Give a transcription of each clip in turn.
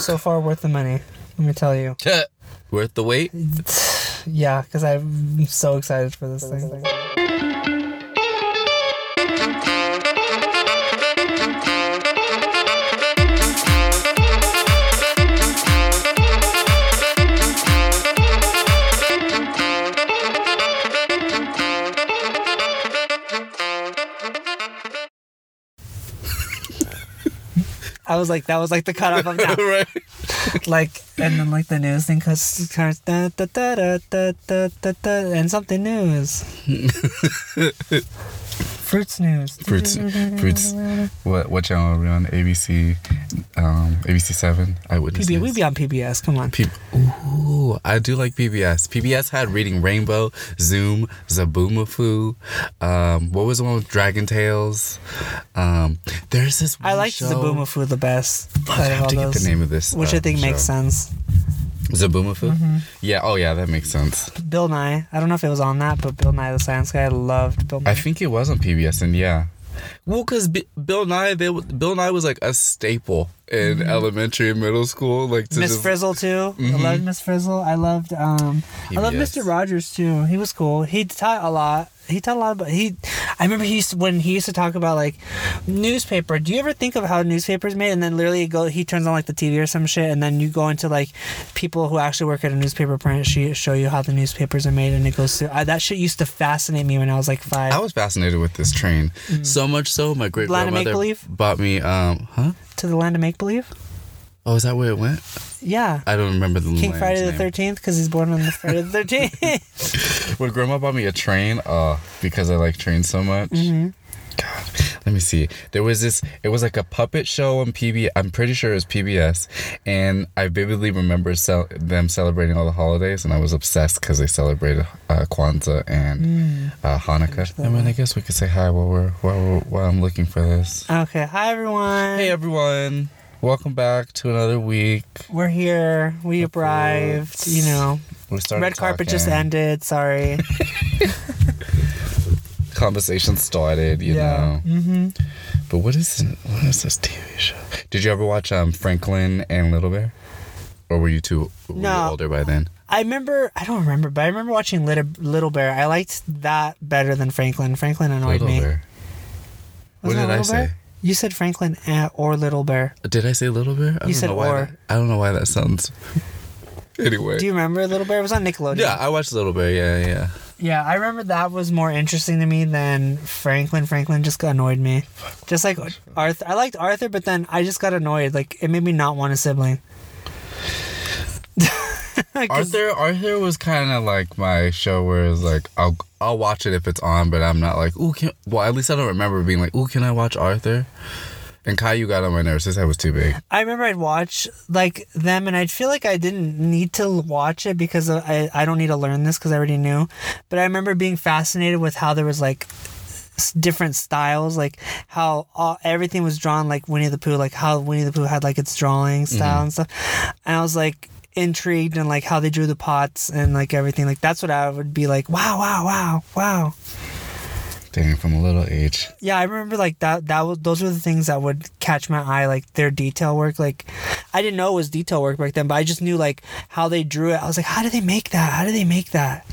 so far worth the money. Let me tell you. Worth the wait? Yeah, because I'm so excited for this thing. I was like, that was like the cutoff of now. Right. Like, and then like the news thing because da, da, da, da, da, da, da, da, and something news. Fruits news. Fruits. What channel are we on? ABC, ABC 7. Eyewitness News. We'd be on PBS. Come on. Ooh, I do like PBS. PBS had Reading Rainbow, Zoom, Zoboomafoo. What was the one with Dragon Tales? There's this one I like Zoboomafoo the best. I have to get the name of this, which I think makes sense. Zoboomafoo? Mm-hmm. Yeah, oh yeah, that makes sense. Bill Nye. I don't know if it was on that, but Bill Nye the Science Guy, I loved Bill Nye. I think it was on PBS, and yeah. Well, because Bill Nye was like a staple in elementary and middle school. Like Miss Frizzle, too. Mm-hmm. I loved Miss Frizzle. I loved Mr. Rogers, too. He was cool. He taught a lot. I remember he used to talk about like newspaper. Do you ever think of how newspaper's made? And then literally he turns on like the TV or some shit, and then you go into like people who actually work at a newspaper print show you how the newspapers are made, and it goes through. That shit used to fascinate me when I was like 5. I was fascinated with this train, so much so my great grandmother bought me to the Land of Make Believe. Oh, is that where it went? Yeah. I don't remember the King Friday the 13th because he's born on the Friday the 13th. When Grandma bought me a train, because I like trains so much. Mm-hmm. God, let me see. There was this. It was like a puppet show on PBS. I'm pretty sure it was PBS, and I vividly remember them celebrating all the holidays, and I was obsessed because they celebrated Kwanzaa and Hanukkah. I mean, I guess we could say hi while I'm looking for this. Okay, hi everyone. Hey everyone. Welcome back to another week. We're here. We arrived. You know, red carpet just ended. Sorry. Conversation started. You know. Mm-hmm. But what is this TV show? Did you ever watch Franklin and Little Bear, or were you too older by then? I remember watching Little Bear. I liked that better than Franklin. Franklin annoyed me. Little Bear. What did I say? You said Franklin or Little Bear. Did I say Little Bear? I don't know why that sounds. Anyway. Do you remember Little Bear? It was on Nickelodeon. Yeah, I watched Little Bear. Yeah. Yeah, I remember that was more interesting to me than Franklin. Franklin just annoyed me. Just like Arthur. I liked Arthur, but then I just got annoyed. Like, it made me not want a sibling. Arthur was kind of like my show where it's like I'll watch it if it's on, but I'm not like at least I don't remember being like, ooh, can I watch Arthur? And Caillou got on my nerves. His head was too big. I remember I'd watch like them, and I'd feel like I didn't need to watch it because I don't need to learn this because I already knew. But I remember being fascinated with how there was like different styles, like how everything was drawn like Winnie the Pooh, like how Winnie the Pooh had like its drawing style and stuff. And I was like intrigued, and like how they drew the pots and like everything, like that's what I would be like, wow. Dang, from a little age. Yeah, I remember like those were the things that would catch my eye, like their detail work. Like I didn't know it was detail work back then, but I just knew like how they drew it. I was like, how do they make that?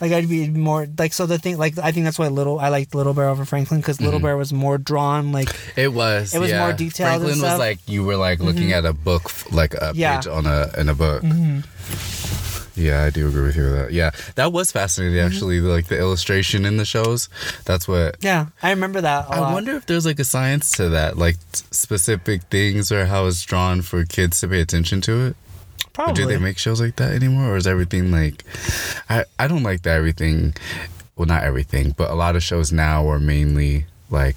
Like I'd be more like, so the thing, like I think that's why I liked Little Bear over Franklin, because Little Bear was more drawn, like it was more detailed. Franklin and stuff was like you were like looking at a book, like a page on in a book. Mm-hmm. Yeah, I do agree with you with that. Yeah, that was fascinating actually, like the illustration in the shows. That's what. Yeah, I remember that. I wonder if there's like a science to that, like specific things or how it's drawn for kids to pay attention to it. Probably. But do they make shows like that anymore, or is everything like... I don't like that everything... Well, not everything, but a lot of shows now are mainly like...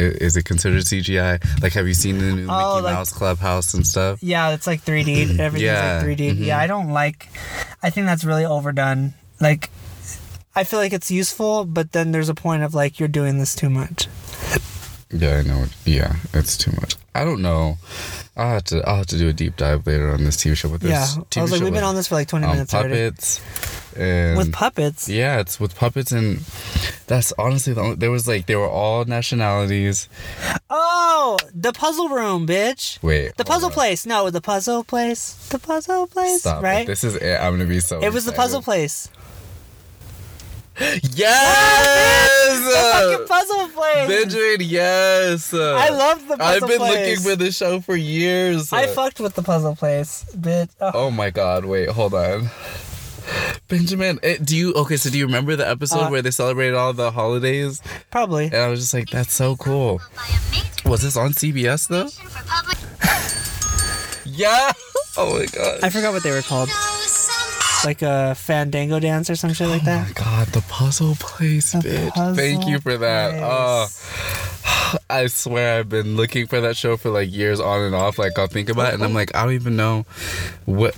is it considered CGI? Like, have you seen the new Mickey Mouse Clubhouse and stuff? Yeah, it's like 3D. Everything's like 3D. Mm-hmm. Yeah, I don't like... I think that's really overdone. Like, I feel like it's useful, but then there's a point of like, you're doing this too much. Yeah, I know. Yeah, it's too much. I don't know. I'll have to do a deep dive later on this TV show. But yeah, I was like, we've been on this for like 20 minutes already. Puppets, and with puppets. Yeah, it's with puppets, and that's honestly the only. There was like they were all nationalities. Oh, the puzzle room, bitch. Wait, the puzzle place. No, the puzzle place. The puzzle place. Stop right? It. This is it. I'm gonna be so. It was excited. The puzzle place. Yes! The fucking puzzle place! Benjamin, yes! I love the puzzle place. I've been looking for this show for years. I fucked with the puzzle place, bitch. Oh my god, wait, hold on. Benjamin, do you remember the episode where they celebrated all the holidays? Probably. And I was just like, that's so cool. Was this on CBS though? Yeah! Oh my god. I forgot what they were called. Like a Fandango dance or some shit like that. Oh my god, the puzzle place, the bitch. Puzzle Thank you for that. Oh, I swear I've been looking for that show for like years on and off. Like I'll think about it and I'm like, I don't even know where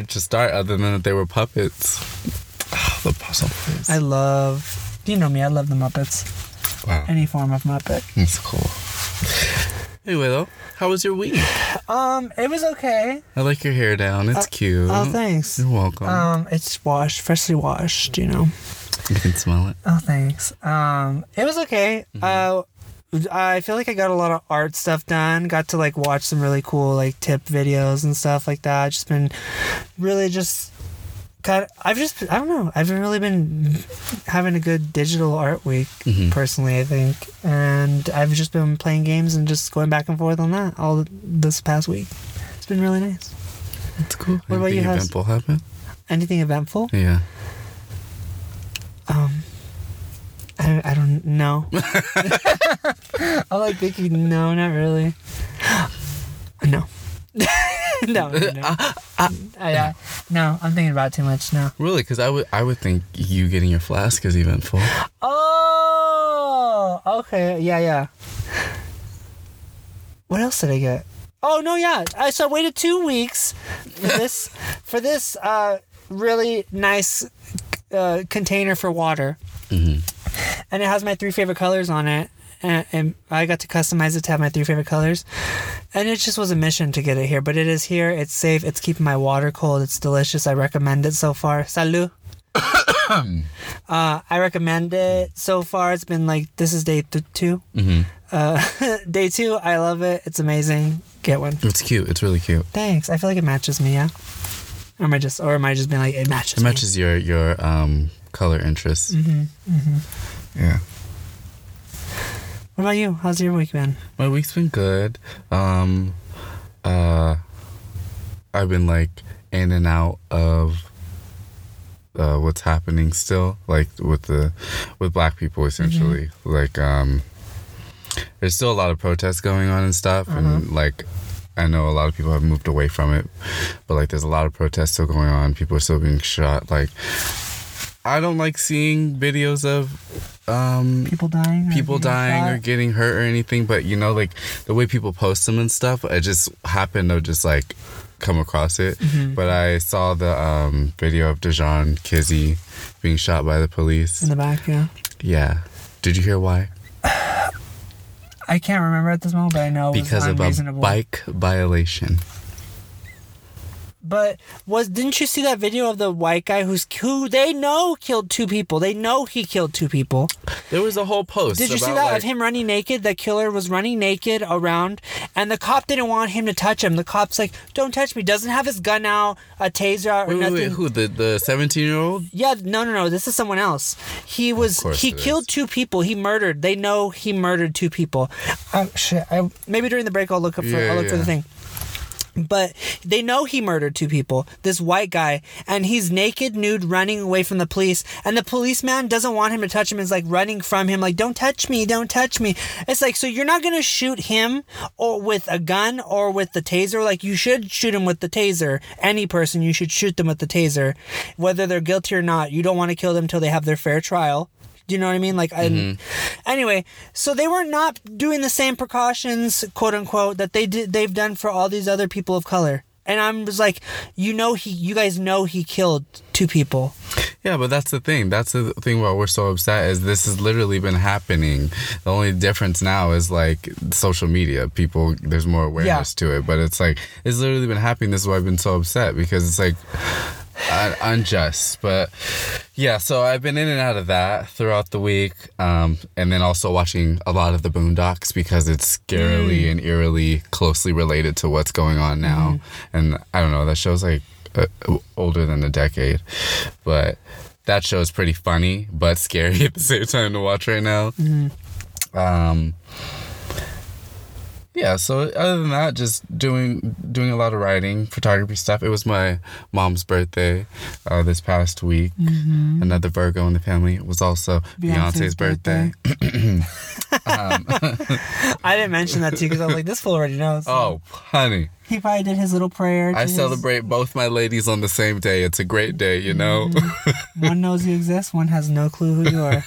to start other than that they were puppets. Oh, the puzzle place. I love, you know me, I love the Muppets. Wow. Any form of Muppet. That's cool. Anyway, though, how was your week? It was okay. I like your hair down. It's cute. Oh, thanks. You're welcome. It's washed, freshly washed, you know. You can smell it. Oh, thanks. It was okay. I feel like I got a lot of art stuff done. Got to, like, watch some really cool, like, tip videos and stuff like that. Just been really just... God, I don't know. I've really been having a good digital art week, personally, I think. And I've just been playing games and just going back and forth on that all this past week. It's been really nice. That's cool. What about you? Anything eventful happen? Anything eventful? Yeah. I don't know. I'm like thinking, no, not really. No. No. No, I'm thinking about it too much now. Really? Because I would think you getting your flask is eventful. Oh, okay. Yeah. What else did I get? Oh, no, yeah. So I waited 2 weeks for this, really nice container for water. Mm-hmm. And it has my 3 favorite colors on it. And I got to customize it to have my 3 favorite colors. And it just was a mission to get it here. But it is here. It's safe. It's keeping my water cold. It's delicious. I recommend it so far. Salud. I recommend it so far. It's been like, this is day 2. Mm-hmm. Day 2, I love it. It's amazing. Get one. It's cute. It's really cute. Thanks. I feel like it matches me, yeah? Or am I just being like, it matches me? It matches your color interests. Mm-hmm. Yeah. What about you? How's your week been? My week's been good. I've been like in and out of what's happening still, like with black people essentially. Mm-hmm. Like there's still a lot of protests going on and stuff, and like I know a lot of people have moved away from it, but like there's a lot of protests still going on. People are still being shot. Like I don't like seeing videos of people dying or getting hurt or anything, but you know, like the way people post them and stuff, I just happened to just like come across it. Mm-hmm. But I saw the video of Dijon Kizzy being shot by the police in the back. Yeah. Did you hear why? I can't remember at this moment, but I know because of a bike violation. But didn't you see that video of the white guy who they know killed 2 people? They know he killed 2 people. There was a whole post. Did you see that of him running naked? The killer was running naked around, and the cop didn't want him to touch him. The cop's like, "Don't touch me." Doesn't have his gun out, a taser out, or nothing. Wait, who? The 17-year-old? Yeah, no. This is someone else. He killed 2 people. He murdered. They know he murdered 2 people. Oh shit! Maybe during the break I'll look up for the thing. But they know he murdered 2 people, this white guy, and he's naked, nude, running away from the police. And the policeman doesn't want him to touch him, is like running from him, like, "Don't touch me, don't touch me." It's like, so you're not going to shoot him or with a gun or with the taser? Like, you should shoot him with the taser. Any person, you should shoot them with the taser. Whether they're guilty or not, you don't want to kill them till they have their fair trial. Do you know what I mean? Like, anyway, so they were not doing the same precautions, quote unquote, that they've done for all these other people of color. And I was like, you guys know he killed 2 people. Yeah, but that's the thing. That's the thing why we're so upset is this has literally been happening. The only difference now is like social media. People, there's more awareness to it, but it's like, it's literally been happening. This is why I've been so upset because it's like, unjust. But yeah, so I've been in and out of that throughout the week. And then also watching a lot of the Boondocks because it's scarily and eerily closely related to what's going on now. And I don't know, that show's like older than a decade. But that show is pretty funny but scary at the same time to watch right now. Yeah, so other than that, just doing a lot of writing, photography stuff. It was my mom's birthday this past week. Another Virgo in the family. It was also Beyonce's birthday. I didn't mention that to you because I was like, this fool already knows. Oh, honey. He probably did his little prayer. I celebrate both my ladies on the same day. It's a great day, you know? One knows you exist. One has no clue who you are.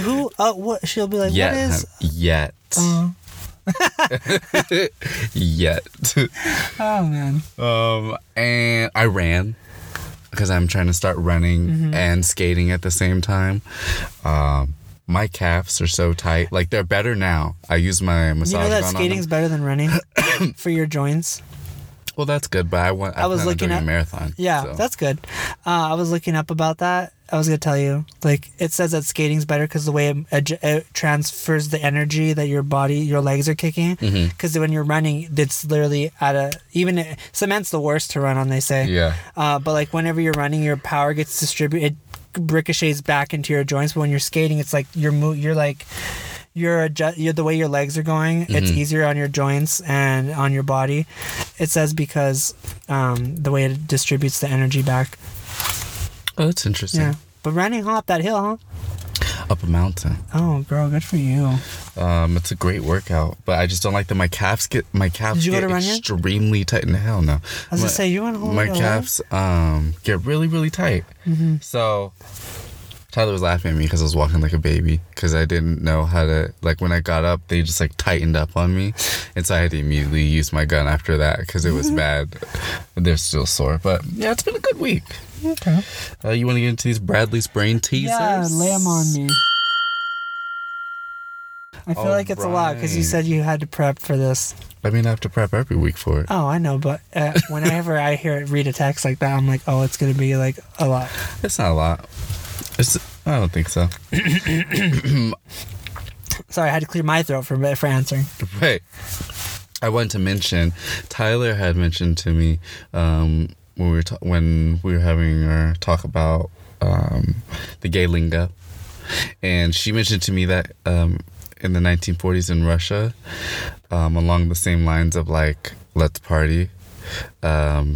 Who? What? She'll be like, yet, what is... Yet. Yet. Oh man. And I ran because I'm trying to start running and skating at the same time. My calves are so tight. Like, they're better now. I use my massage. You know that skating's better than running for your joints. Well, that's good. But I was looking at a marathon. Yeah, so. That's good. I was looking up about that. I was gonna tell you, like, it says that skating's better because the way it transfers the energy that your legs are kicking. Because when you're running, it's literally cement's the worst to run on. They say. Yeah. But like whenever you're running, your power gets distributed, it ricochets back into your joints. But when you're skating, it's like the way your legs are going, it's easier on your joints and on your body. It says because the way it distributes the energy back. Oh, that's interesting. Yeah, but running all up that hill, huh? Up a mountain. Oh, girl, good for you. It's a great workout, but I just don't like that my calves get extremely tight. In the hell no. I was gonna say, you want to hold my calves get really, really tight. So Tyler was laughing at me because I was walking like a baby because I didn't know how to, like, when I got up, they just like tightened up on me, and so I had to immediately use my gun after that because it was bad. They're still sore, but yeah, it's been a good week. Okay. You want to get into these Bradley's brain teasers? Yeah, lay them on me. I feel like it's a lot because you said you had to prep for this. I mean, I have to prep every week for it. Oh, I know, but whenever I read a text like that, I'm like, oh, it's going to be like a lot. It's not a lot. I don't think so. Sorry, I had to clear my throat for answering. Right. I want to mention, Tyler had mentioned to me when we were having our talk about the gay lingo, and she mentioned to me that in the 1940s in Russia, along the same lines of like let's party,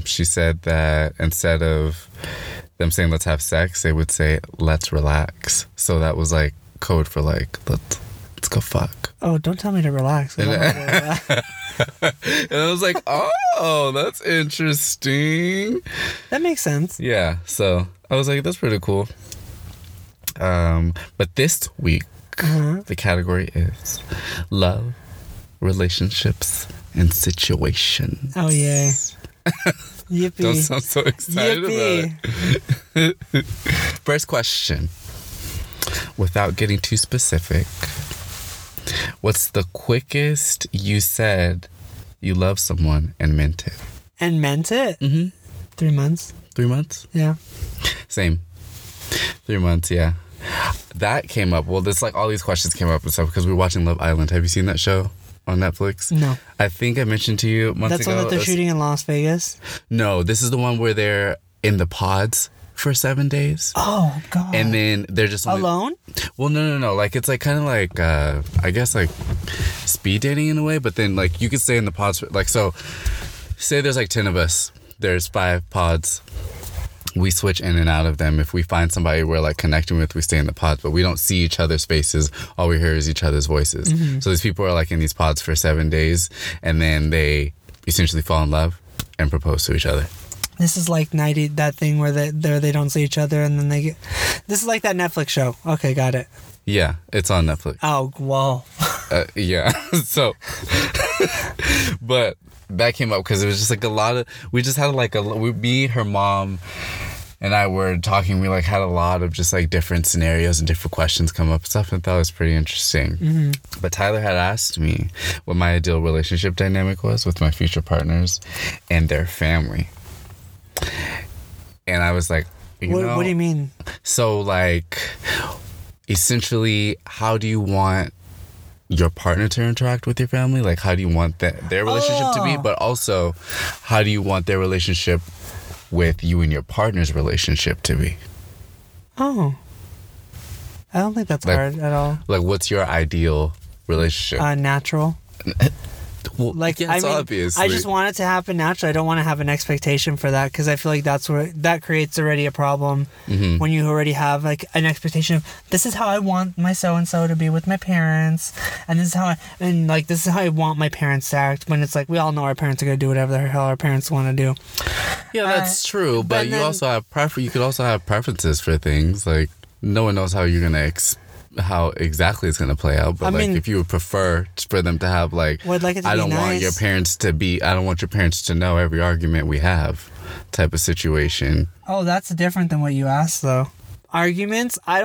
she said that instead of them saying let's have sex, they would say let's relax. So that was like code for like let's go fuck. Oh, don't tell me to relax. And I was like, oh, that's interesting. That makes sense. Yeah. So I was like, that's pretty cool. But this week, the category is love, relationships, and situations. Oh, yay. Yippee. Don't sound so excited about it. First question. Without getting too specific, what's the quickest you said you love someone and meant it? 3 months. 3 months? Yeah. Same. 3 months, yeah. That came up. Well, there's like all these questions came up and stuff because we were watching Love Island. Have you seen that show on Netflix? No. I think I mentioned to you months ago. That's the one that they're shooting in Las Vegas? No, this is the one where they're in the pods for 7 days. Oh, God. And then they're just... Alone? Well, no. Like, it's like kind of like, I guess, like, speed dating in a way. But then, like, you could stay in the pods. Like, so, say there's, like, 10 of us. There's 5 pods. We switch in and out of them. If we find somebody we're, like, connecting with, we stay in the pods. But we don't see each other's faces. All we hear is each other's voices. So these people are, like, in these pods for 7 days. And then they essentially fall in love and propose to each other. This is like that thing where they don't see each other and then they get... This is like that Netflix show. Okay, got it. Yeah, it's on Netflix. Oh, whoa. Yeah, so... But that came up because it was just like a lot of... We just had like me, her mom, and I were talking. We like had a lot of just like different scenarios and different questions come up and stuff. And that was pretty interesting. But Tyler had asked me what my ideal relationship dynamic was with my future partners and their family. And I was like, what do you mean? So, like, essentially, how do you want your partner to interact with your family? Like, how do you want their relationship to be? But also, how do you want their relationship with you and your partner's relationship to be? Oh. I don't think that's hard at all. Like, what's your ideal relationship? Natural. Well, like, yeah, obviously. I just want it to happen naturally. I don't want to have an expectation for that, because I feel like that's where that creates already a problem when you already have like an expectation of this is how I want my so and so to be with my parents, and this is how this is how I want my parents to act. When it's like we all know our parents are gonna do whatever the hell our parents want to do. Yeah, that's true. But you also have You could also have preferences for things. Like no one knows how you're gonna how exactly it's going to play out, but if you would prefer for them to have I don't want your parents to know every argument we have type of situation. Oh, that's different than what you asked though. Arguments? I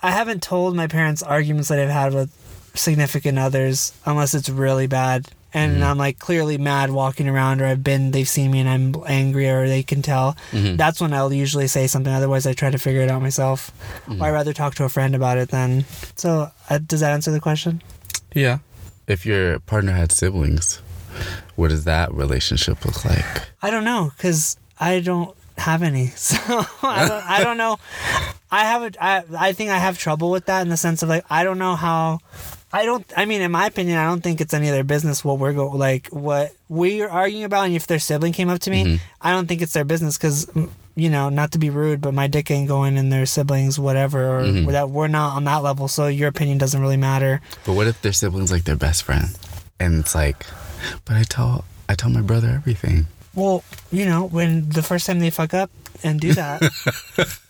haven't told my parents arguments that I've had with significant others unless it's really bad. And I'm like clearly mad walking around, or they've seen me and I'm angry, or they can tell. That's when I'll usually say something. Otherwise, I try to figure it out myself. Or I'd rather talk to a friend about it then. So, does that answer the question? Yeah. If your partner had siblings, what does that relationship look like? I don't know, because I don't have any. So, I don't know. I think I have trouble with that in the sense of like, I don't know how. In my opinion, I don't think it's any of their business what we are arguing about. And if their sibling came up to me, I don't think it's their business because, not to be rude, but my dick ain't going in their siblings, whatever, or that we're not on that level. So your opinion doesn't really matter. But what if their sibling's like their best friend? And it's like, but I tell my brother everything. Well, when the first time they fuck up and do that,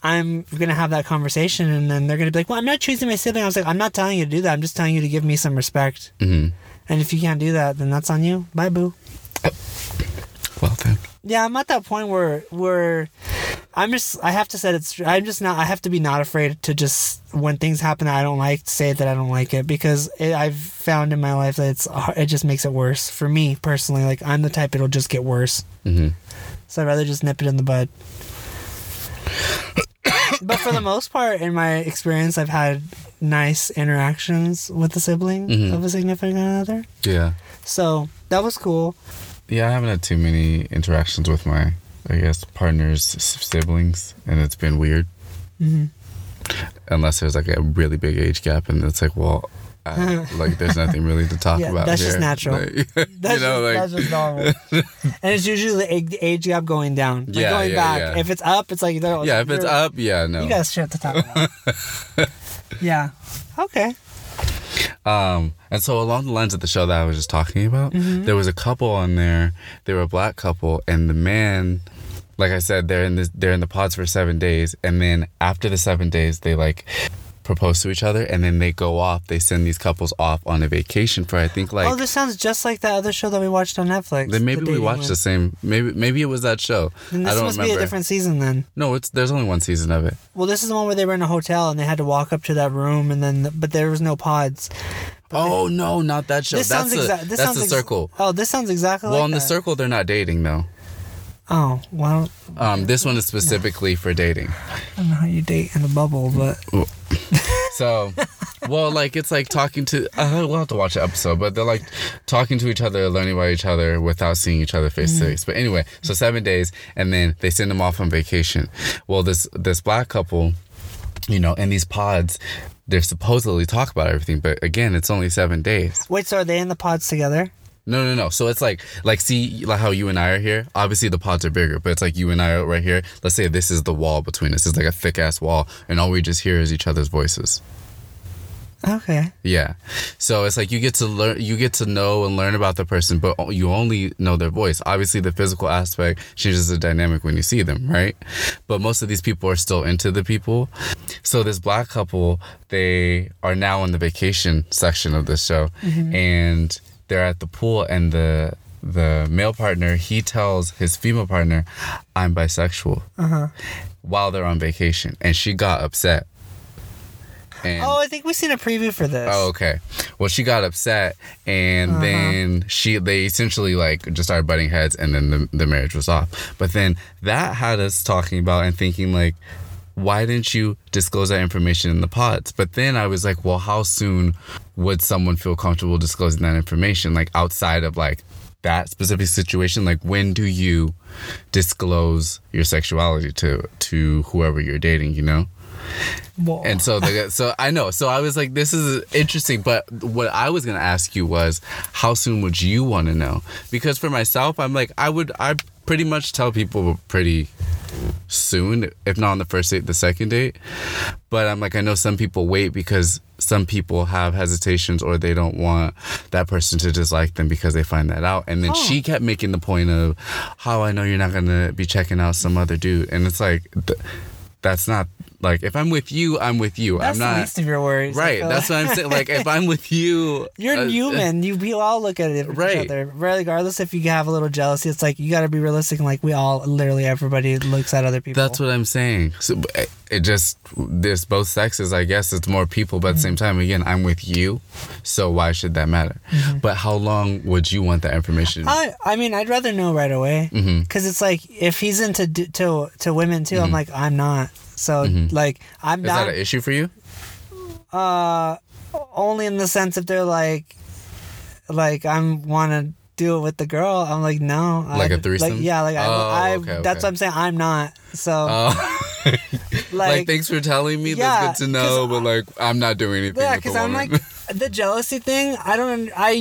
I'm going to have that conversation, and then they're going to be like, well, I'm not choosing my sibling. I was like, I'm not telling you to do that. I'm just telling you to give me some respect. And if you can't do that, then that's on you. Bye, boo. Well, then. Yeah, I'm at that point where I have to be not afraid to just, when things happen that I don't like, say that I don't like it, because I've found in my life that it just makes it worse for me personally. Like, I'm the type it'll just get worse. So I'd rather just nip it in the bud. But for the most part, in my experience, I've had nice interactions with the sibling of a significant other. Yeah. So that was cool. Yeah, I haven't had too many interactions with my, partner's siblings, and it's been weird. Unless there's, a really big age gap, and it's like, well, there's nothing really to talk about that's here. Just natural. That's just normal. And it's usually the age gap going down. Back. Yeah. If it's up, it's like... if it's up, no. You got shit to talk about. Yeah. Okay. And so along the lines of the show that I was just talking about, there was a couple on there. They were a black couple, and the man, like I said, they're in the pods for 7 days, and then after the 7 days, they propose to each other, and then they go off. They send these couples off on a vacation for this sounds just like that other show that we watched on Netflix. Then maybe we watched the same. Maybe it was that show. Then this must be a different season then. No, there's only one season of it. Well, this is the one where they were in a hotel and they had to walk up to that room, and then but there was no pods. No, not that show. That's the Circle. This sounds exactly like that. Well, in The Circle, they're not dating though. Oh, well. This one is specifically for dating. I don't know how you date in a bubble, but... So, it's like talking to... we'll have to watch the episode, but they're like talking to each other, learning about each other without seeing each other face to face. But anyway, so 7 days, and then they send them off on vacation. Well, this black couple, in these pods, they're supposedly talk about everything, but again, it's only 7 days. Wait, so are they in the pods together? No. So it's like how you and I are here. Obviously, the pods are bigger, but it's like you and I are right here. Let's say this is the wall between us. It's like a thick ass wall, and all we just hear is each other's voices. Okay. Yeah. So it's like you get to know and learn about the person, but you only know their voice. Obviously, the physical aspect changes the dynamic when you see them, right? But most of these people are still into the people. So this black couple, they are now in the vacation section of the show, and they're at the pool, and the male partner, he tells his female partner, I'm bisexual, while they're on vacation, and she got upset. And, oh, I think we've seen a preview for this. Oh, okay. Well, she got upset, and then they essentially like just started butting heads, and then the marriage was off. But then that had us talking about and thinking like, why didn't you disclose that information in the pods? But then I was like, well, how soon would someone feel comfortable disclosing that information? Like outside of like that specific situation, like when do you disclose your sexuality to whoever you're dating, you know? Whoa. And so I know. So I was like, this is interesting. But what I was going to ask you was, how soon would you want to know? Because for myself, I'm like, I pretty much tell people pretty soon, if not on the first date, the second date. But I'm like, I know some people wait because some people have hesitations or they don't want that person to dislike them because they find that out. And then she kept making the point of how I know you're not going to be checking out some other dude. And it's like, that's not... Like, if I'm with you, I'm with you. That's I'm not... That's the least of your worries. Right. That's what I'm saying. Like, if I'm with you... You're human. We all look at it right. Each other. Regardless if you have a little jealousy, it's like, you got to be realistic. And like, we all, literally everybody looks at other people. That's what I'm saying. So, it just... There's both sexes, I guess. It's more people. But at the same time, again, I'm with you. So why should that matter? Mm-hmm. But how long would you want that information? I mean, I'd rather know right away. Because it's like, if he's into to women, too, I'm like, I'm not. So, like, I'm not... Is that an issue for you? Only in the sense if they're like, I want to do it with the girl. I'm like, no. Like a threesome? Like, yeah, like, okay. That's what I'm saying. I'm not. So... Like, thanks for telling me. Yeah, that's good to know, but like, I'm not doing anything. Yeah, because I'm like, the jealousy thing, I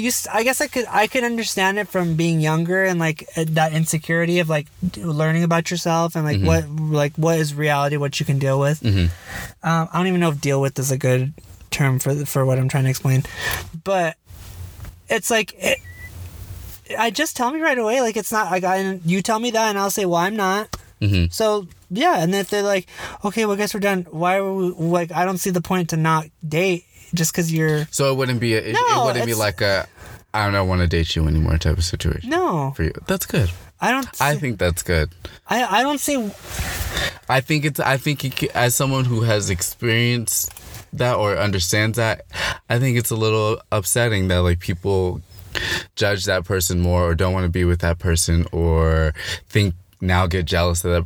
guess I could understand it from being younger and like that insecurity of like learning about yourself and like what is reality, what you can deal with. I don't even know if deal with is a good term for what I'm trying to explain, but it's like I just tell me right away. Like, it's not like you tell me that and I'll say, well, I'm not. So yeah, and if they're like, okay, well, I guess we're done. Why are we like? I don't see the point to not date just because you're. So it wouldn't be it wouldn't be like a I don't want to date you anymore type of situation. No, for you, that's good. I think that's good. I don't see. I think as someone who has experienced that or understands that, I think it's a little upsetting that like people judge that person more or don't want to be with that person or think. Now get jealous of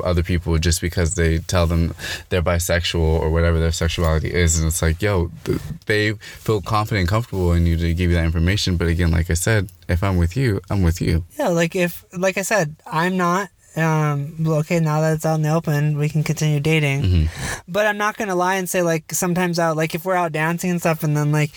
other people just because they tell them they're bisexual or whatever their sexuality is, and it's like, yo, they feel confident and comfortable in you to give you that information. But again, like I said, if I'm with you, I'm with you. Yeah, like I said, I'm not. Okay, now that it's out in the open, we can continue dating. But I'm not gonna lie and say like sometimes out like if we're out dancing and stuff, and then like.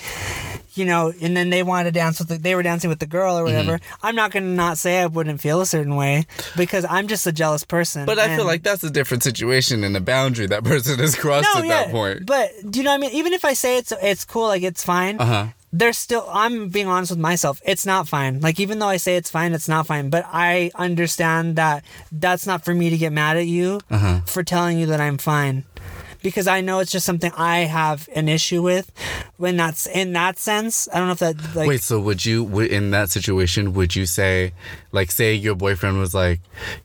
You know, and then they wanted to dance with they were dancing with the girl or whatever. I'm not going to not say I wouldn't feel a certain way because I'm just a jealous person. But I feel like that's a different situation and the boundary that person has crossed that point. But do you know what I mean? Even if I say it's cool, like it's fine, there's still, I'm being honest with myself, it's not fine. Like, even though I say it's fine, it's not fine. But I understand that that's not for me to get mad at you for telling you that I'm fine. Because I know it's just something I have an issue with when that's in that sense. I don't know if that like... Wait, so would you, in that situation, would you say, like, say your boyfriend was like,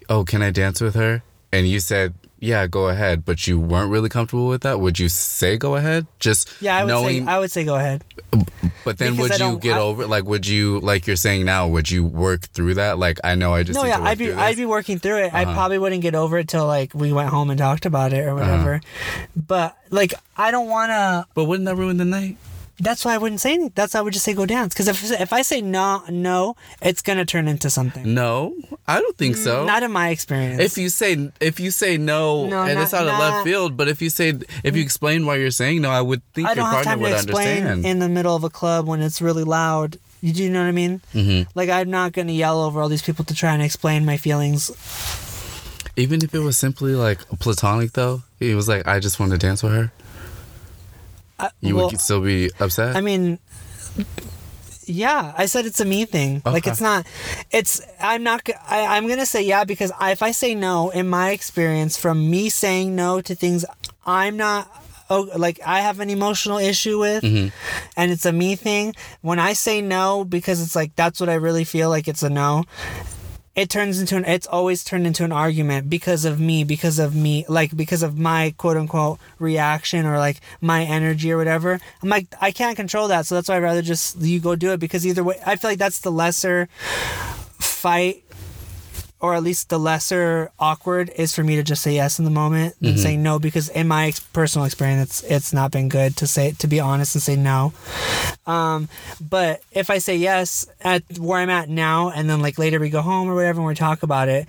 oh, can I dance with her? And you said, yeah, go ahead. But you weren't really comfortable with that. Would you say go ahead? Just yeah, I would say go ahead. But then because would you get over? Like, would you, like you're saying now, would you work through that? Like, I know I just no, yeah, I'd be working through it. I probably wouldn't get over it till like we went home and talked about it or whatever. But like, I don't want to. But wouldn't that ruin the night? That's why I wouldn't say anything. That's why I would just say go dance. Because if I say no, it's gonna turn into something. No, I don't think so. Not in my experience. If you say no, and it's out of left field. But if you explain why you're saying no, I would think your partner would understand. I don't have time to explain in the middle of a club when it's really loud. Do you know what I mean? Like, I'm not gonna yell over all these people to try and explain my feelings. Even if it was simply like platonic, though, it was like I just want to dance with her. You would still be upset? I mean, yeah. I said it's a me thing. Okay. Like, it's not... I'm going to say yeah because if I say no, in my experience, from me saying no to things I'm not... like, I have an emotional issue with, and it's a me thing. When I say no because it's like, that's what I really feel like, it's a no... it turns into an, it's always turned into an argument because of me, like because of my quote unquote reaction or like my energy or whatever. I'm like, I can't control that. So that's why I'd rather just you go do it, because either way, I feel like that's the lesser fight, or at least the lesser awkward is for me to just say yes in the moment than say no, because in my personal experience, it's not been good to be honest and say no. But if I say yes at where I'm at now, and then like later we go home or whatever and we talk about it,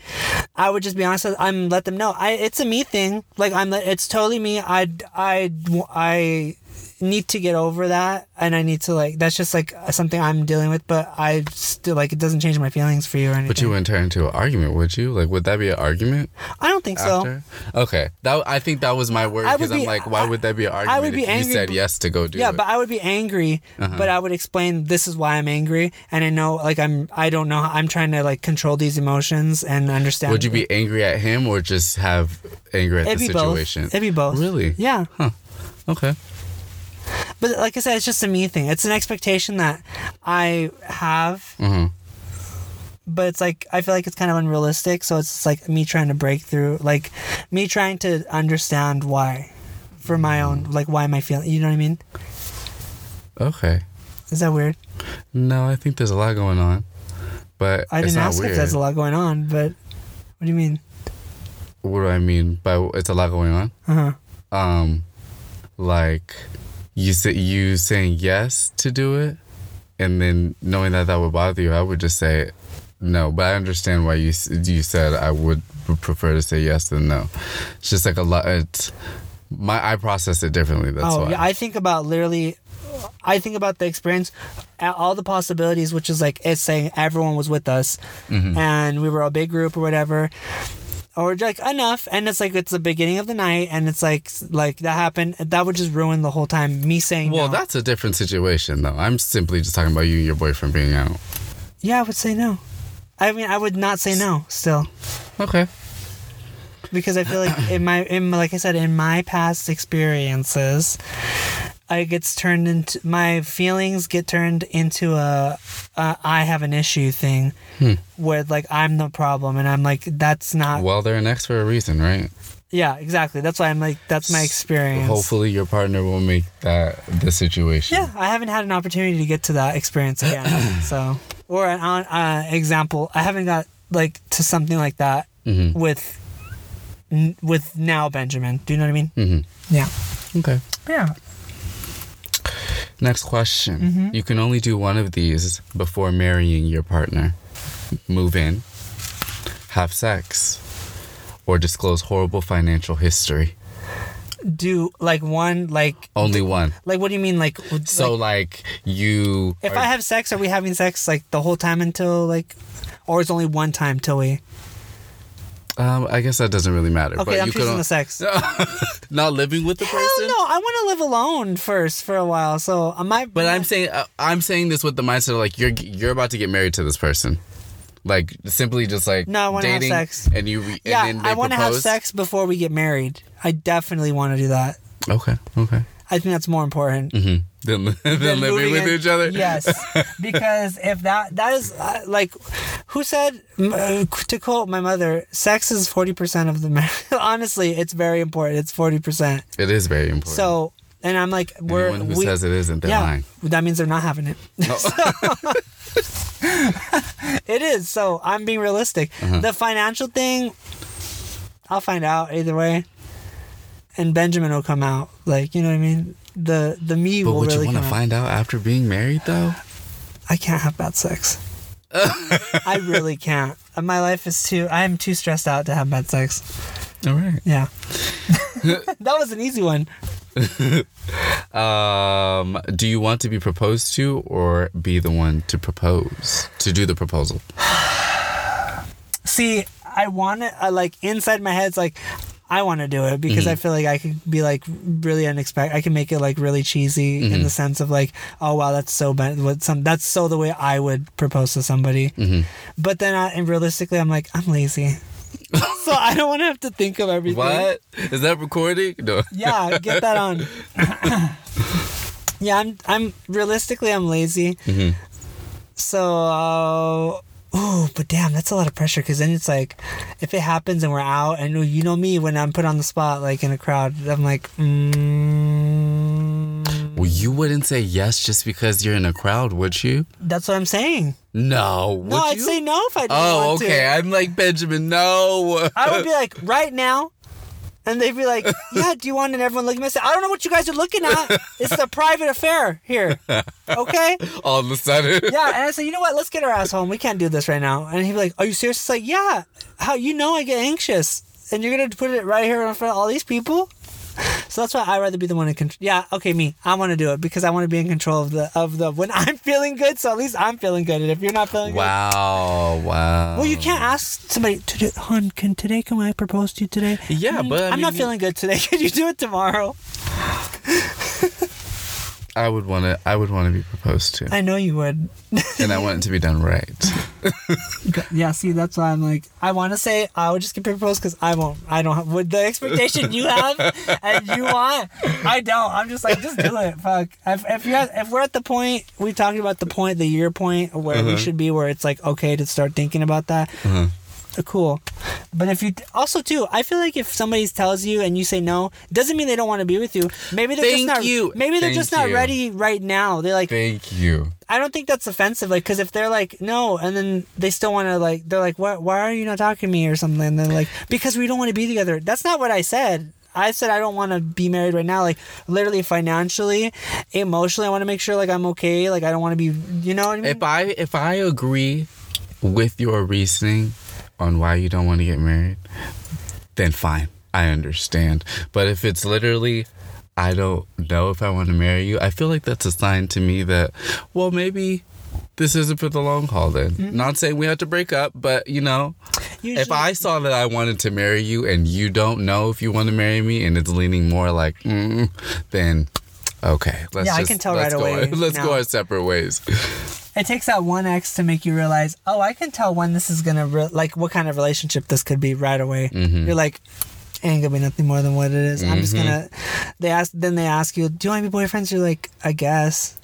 I would just be honest. I'm let them know. It's a me thing. Like it's totally me. I need to get over that, and I need to like, that's just like something I'm dealing with, but I still like, it doesn't change my feelings for you or anything. But you wouldn't turn into an argument, would you? Like, would that be an argument? I don't think so. Okay, I think that was my word, because I'm like, why would that be an argument? I would be if angry, you said yes to go do it. Yeah, but I would be angry, but I would explain this is why I'm angry, and I know like I don't know how, I'm trying to like control these emotions and understand. Would you be angry at him or just have anger at the situation? Both. It'd be both. Really? Yeah. Huh. Okay. But like I said, it's just a me thing. It's an expectation that I have, but it's like, I feel like it's kind of unrealistic. So it's just like me trying to break through, like me trying to understand why, for my own, like why am I feeling, you know what I mean? Okay. Is that weird? No, I think there's a lot going on, but I didn't ask if there's a lot going on, but what do you mean? What do I mean by it's a lot going on? Like, you saying yes to do it, and then knowing that would bother you, I would just say no. But I understand why you said I would prefer to say yes than no. It's just like a lot. I process it differently. That's why. Yeah, I think about the experience, all the possibilities, which is like it's saying everyone was with us, and we were a big group or whatever. Or like enough, and it's like it's the beginning of the night, and it's like that happened. That would just ruin the whole time. Me saying no. Well, that's a different situation, though. I'm simply just talking about you and your boyfriend being out. Yeah, I would say no. I mean, I would not say no still. Okay. Because I feel like in my past experiences, my feelings get turned into a I have an issue thing, where like I'm the problem, and I'm like, that's not. Well, they're an ex for a reason, right? Yeah, exactly. That's why I'm like, that's my experience. Hopefully your partner will make that the situation. Yeah, I haven't had an opportunity to get to that experience again. So, or an example, I haven't got like to something like that with now Benjamin. Do you know what I mean? Yeah. Okay. Yeah. Next question. You can only do one of these before marrying your partner. Move in, have sex, or disclose horrible financial history. Do like one, like only one. Like, what do you mean? Like, so like you. If I have sex, are we having sex like the whole time until like, or it's only one time till we. I guess that doesn't really matter. Okay, but I'm choosing the sex. Not living with the person? Hell no, I want to live alone first for a while. So I might. But I'm saying this with the mindset of like you're about to get married to this person, like simply just like no, I want to have sex, and then they I want to have sex before we get married. I definitely want to do that. Okay. I think that's more important. Than living with each other? Yes. Because if that is, like, who said, to quote my mother, sex is 40% of the marriage. Honestly, it's very important. It's 40%. It is very important. So, and I'm like, anyone who says it isn't, they're lying. That means they're not having it. Oh. It is. So I'm being realistic. The financial thing, I'll find out either way. And Benjamin will come out. Like, you know what I mean? The me will really come out. But would you want to find out after being married, though? I can't have bad sex. I really can't. My life is I'm too stressed out to have bad sex. All right. Yeah. That was an easy one. Do you want to be proposed to or be the one to propose? To do the proposal? See, I want it, like, inside my head, it's like, I want to do it because I feel like I could be like really unexpected. I can make it like really cheesy in the sense of like, oh wow, that's so bad. That's so the way I would propose to somebody. But then, and realistically, I'm like, I'm lazy, so I don't want to have to think of everything. What is that recording? No. Yeah, get that on. Yeah, I'm realistically I'm lazy, so. Oh, but damn, that's a lot of pressure, because then it's like, if it happens and we're out, and you know me, when I'm put on the spot, like in a crowd, I'm like, Well, you wouldn't say yes just because you're in a crowd, would you? That's what I'm saying. No, would you? No, I'd say no if I didn't want to. Oh, okay, I'm like, Benjamin, no. I would be like, right now. And they'd be like, yeah, do you want? And everyone looking at me, I don't know what you guys are looking at. It's a private affair here. Okay? All of a sudden. Yeah. And I said, you know what? Let's get our ass home. We can't do this right now. And he'd be like, are you serious? It's like, yeah. How, you know, I get anxious. And you're going to put it right here in front of all these people? So that's why I'd rather be the one in control. Yeah, okay, me. I want to do it because I want to be in control of the when I'm feeling good, so at least I'm feeling good. And if you're not feeling good. Wow. Well, you can't ask somebody, hon, can I propose to you today? Yeah, but... I'm not feeling good today. Can you do it tomorrow? I would want to be proposed to. I know you would. And I want it to be done right. Yeah, see, that's why I'm like, I want to say I would just get proposed because I don't have with the expectation you have and you want. I don't. I'm just like, just do it. Fuck. If we're at the point, we talked about the year point where we should be, where it's like okay to start thinking about that. Uh-huh. Cool. But if you also too, I feel like if somebody tells you and you say no, doesn't mean they don't want to be with you. Maybe they're just not ready right now. They're like, thank you. I don't think that's offensive, like, because if they're like no, and then they still want to, like, they're like, why are you not talking to me or something? And they're like, because we don't want to be together. That's not what I said. I said I don't want to be married right now. Like, literally financially, emotionally, I want to make sure like I'm okay. Like, I don't want to be, you know what I mean? If I agree with your reasoning on why you don't want to get married, then fine, I understand. But if it's literally, I don't know if I want to marry you, I feel like that's a sign to me that, well, maybe this isn't for the long haul then. Mm-hmm. Not saying we have to break up, but, you know, usually, if I saw that I wanted to marry you and you don't know if you want to marry me and it's leaning more like, then okay. I can tell right away. Let's go our separate ways. It takes that one X to make you realize, oh, I can tell when this is going to, what kind of relationship this could be right away. Mm-hmm. You're like, it ain't going to be nothing more than what it is. Mm-hmm. I'm just going to, they ask you, do you want to be boyfriends? You're like, I guess.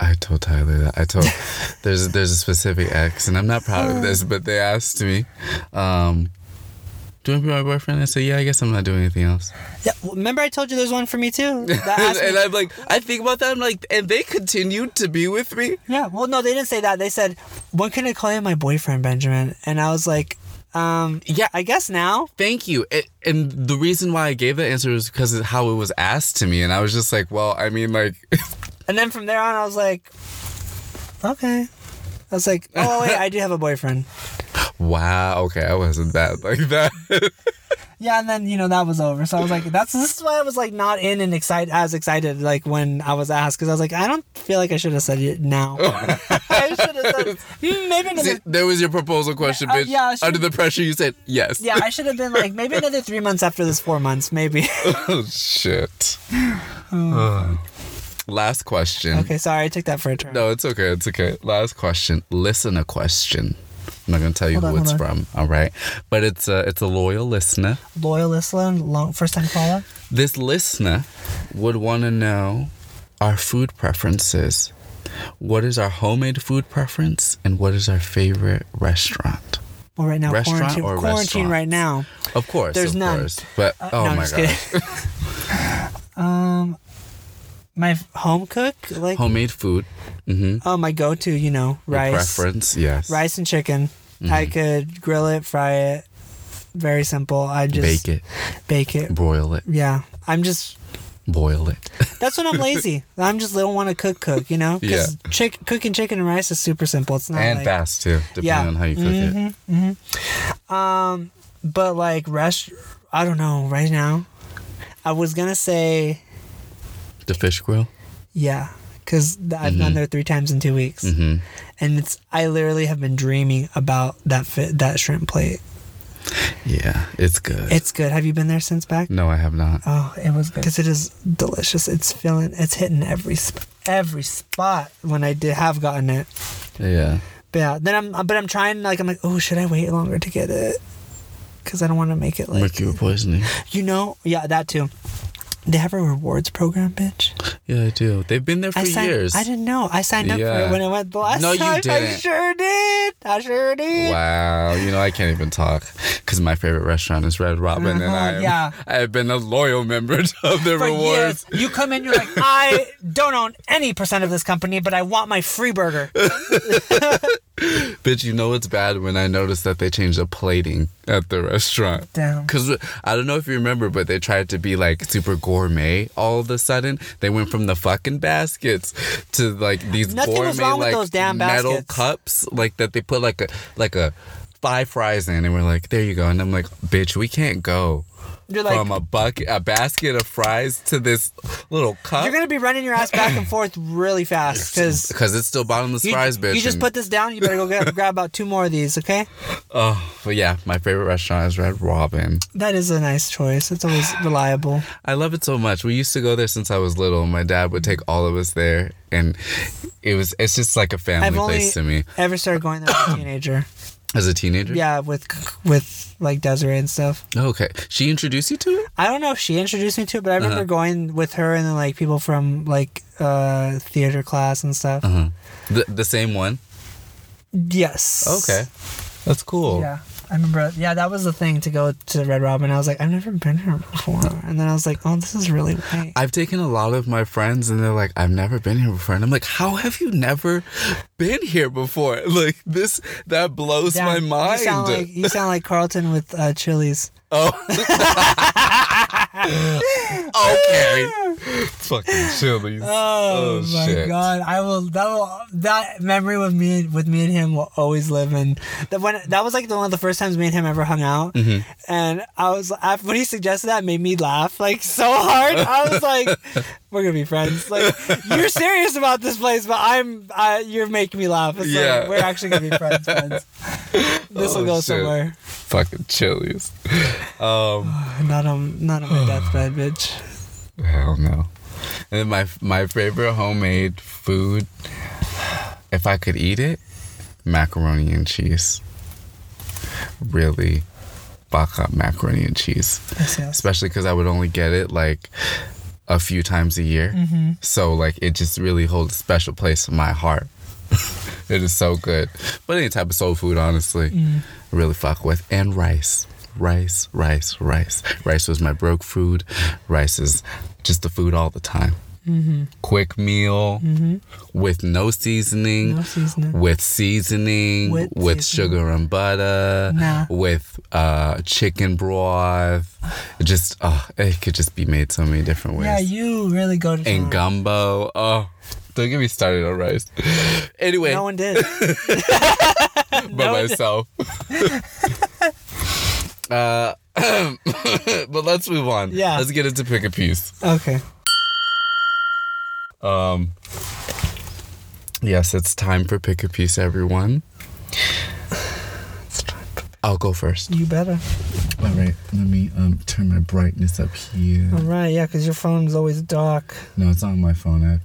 I told Tyler that. There's a specific ex, and I'm not proud of this, but they asked me, do you want to be my boyfriend? I said, yeah, I guess I'm not doing anything else. Yeah, remember I told you there's one for me, too? And I'm like, I think about that. I'm like, and they continued to be with me? Yeah. Well, no, they didn't say that. They said, when can I call you my boyfriend, Benjamin? And I was like, yeah, I guess now. Thank you. And the reason why I gave that answer was because of how it was asked to me. And I was just like, well, I mean, like. And then from there on, I was like, okay. I was like, oh, wait, I do have a boyfriend. Wow, okay, I wasn't that like that. Yeah, and then, you know, that was over. So I was like, this is why I was like not in and excited like when I was asked, because I was like, I don't feel like I should have said it now. I should have said maybe another... See, there was your proposal question, bitch. Yeah, under the pressure you said yes. Yeah, I should have been like, maybe another 3 months after this, 4 months, maybe. Oh, shit. Oh. Last question. Okay, sorry, I took that for a turn. No, it's okay. Last question. Listen, a question. I'm not going to tell you who it's from, all right? But it's a loyal listener. Loyal listener, first-time caller. This listener would want to know our food preferences. What is our homemade food preference, and what is our favorite restaurant? Well, right now, quarantine right now. Of course, There's none. But, my gosh. My home cook, like homemade food. Mm-hmm. Oh, my go-to, you know, rice. Your preference, yes. Rice and chicken. Mm-hmm. I could grill it, fry it. Very simple. I just bake it, broil it. Yeah, I'm just boil it. That's when I'm lazy. I'm just don't want to cook. You know, because cooking chicken and rice is super simple. It's not fast too, depending on how you cook it. Mm-hmm. But like I don't know. Right now, I was gonna say. The fish grill? Yeah, because I've gone there 3 times in 2 weeks. Mm-hmm. And I literally have been dreaming about that shrimp plate. Yeah, it's good. It's good. Have you been there since back? No, I have not. Oh, it was good. Because it is delicious. It's hitting every spot when I have gotten it. Yeah. But yeah, then I'm trying, like, I'm like, oh, should I wait longer to get it? Because I don't want to make it like... mercury poisoning. You know, yeah, that too. They have a rewards program, bitch. Yeah, I do. They've been there for years. I didn't know. I signed up for it when I went the last time. No, you didn't. I sure did. Wow. You know, I can't even talk because my favorite restaurant is Red Robin, and I have been a loyal member of their rewards. Years. You come in, you're like, I don't own any percent of this company, but I want my free burger. Bitch, you know it's bad when I noticed that they changed the plating at the restaurant. Damn. Because I don't know if you remember, but they tried to be like super gourmet all of a sudden. They went from the fucking baskets to like these gourmet like metal cups like that they put like a 5 fries in, and we're like, there you go. And I'm like, bitch, we can't go. You're like, from a basket of fries to this little cup. You're going to be running your ass back and forth really fast. Because it's still bottomless fries, bitch. You just put this down. You better go grab about 2 more of these, okay? Oh, but yeah, my favorite restaurant is Red Robin. That is a nice choice. It's always reliable. I love it so much. We used to go there since I was little. My dad would take all of us there. And it's just like a family place to me. I've ever started going there as a teenager. As a teenager? Yeah, with like Desiree and stuff. Okay. She introduced you to it? I don't know if she introduced me to it, but I remember going with her and then like people from like theater class and stuff. Uh-huh. The same one? Yes. Okay. That's cool. Yeah. I remember, yeah, that was the thing to go to Red Robin. I was like, I've never been here before. And then I was like, oh, this is really nice. I've taken a lot of my friends and they're like, I've never been here before. And I'm like, how have you never been here before? Like, that blows my mind. You sound like Carlton with Chili's. Oh. Okay. Fucking Chili's. Oh my shit. God. That memory with me and him will always live in. That was like one of the first times me and him ever hung out. Mm-hmm. And when he suggested that, it made me laugh like so hard. I was like, we're gonna be friends. Like, you're serious about this place, but you're making me laugh. It's like, we're actually gonna be friends. This will go somewhere. Fucking Chili's. Not on my deathbed, bitch. Hell no. And then my favorite homemade food, if I could eat it, macaroni and cheese. Really, fuck up macaroni and cheese. Yes. Especially because I would only get it like a few times a year. Mm-hmm. So like it just really holds a special place in my heart. It is so good. But any type of soul food, honestly, really fuck with. And rice. Rice. Rice was my broke food. Rice is just the food all the time. Mm-hmm. Quick meal with no seasoning, with seasoning, with sugar and butter, with chicken broth. Just it could just be made so many different ways. Yeah, you really go to. And gumbo. Oh, don't get me started on rice. Anyway, no one did. By myself. But let's move on. Yeah. Let's get into pick a piece. Okay. Yes, it's time for pick a piece, everyone. I'll go first. You better. All right. Let me turn my brightness up here. All right. Yeah, because your phone's always dark. No, it's on my phone. I have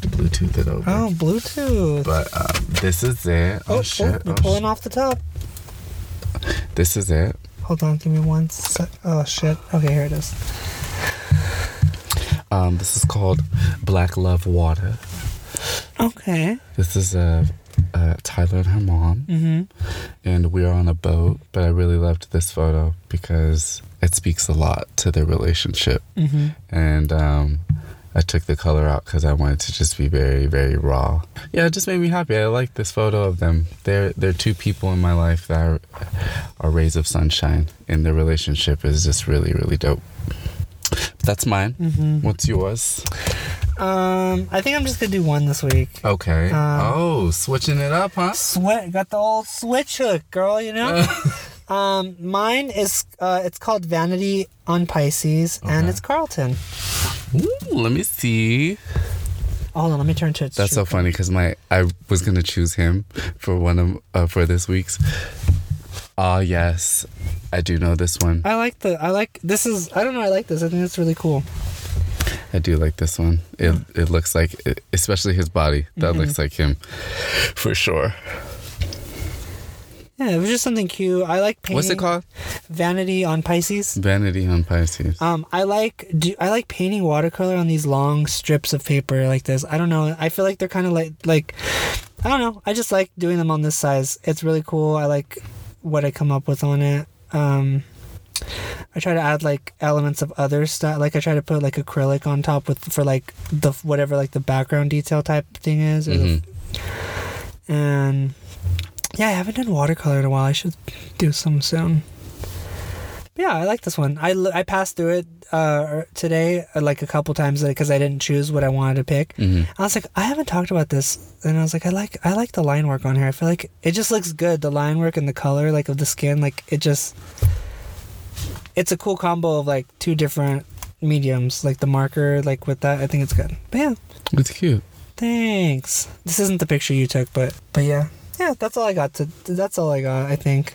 to Bluetooth it over. Oh, Bluetooth. But this is it. Oh shit! You're pulling off the top. This is it. Hold on, give me one sec. Oh, shit. Okay, here it is. This is called Black Love Water. Okay. This is Tyler and her mom. Mm-hmm. And we are on a boat, but I really loved this photo because it speaks a lot to their relationship. Mm-hmm. And I took the color out because I wanted to just be very, very raw. Yeah, it just made me happy. I like this photo of them. They're two people in my life that are rays of sunshine, and their relationship is just really, really dope. But that's mine. Mm-hmm. What's yours? I think I'm just going to do one this week. Okay. Switching it up, huh? Got the old switch hook, girl, you know? Mine is, it's called Vanity on Pisces, and it's Carlton. Ooh, let me see. Hold on, let me turn to it. That's so funny because I was gonna choose him for one of for this week's. Ah, yes, I do know this one. I like this. I think it's really cool. I do like this one. It looks like, especially his body. That looks like him, for sure. Yeah, it was just something cute. I like painting. What's it called? Vanity on Pisces. Vanity on Pisces. I like painting watercolor on these long strips of paper like this. I don't know. I feel like they're kind of like I don't know. I just like doing them on this size. It's really cool. I like what I come up with on it. I try to add like elements of other stuff. Like I try to put like acrylic on top for like the whatever like the background detail type thing is. Mm-hmm. And yeah, I haven't done watercolor in a while. I should do some soon. But yeah, I like this one. I passed through it today like a couple times because I didn't choose what I wanted to pick. Mm-hmm. I was like, I haven't talked about this, and I was like, I like the line work on here. I feel like it just looks good. The line work and the color like of the skin, like it just. It's a cool combo of like two different mediums, like the marker, like with that. I think it's good. But yeah, it's cute. Thanks. This isn't the picture you took, but yeah. Yeah, that's all I got. That's all I got, I think.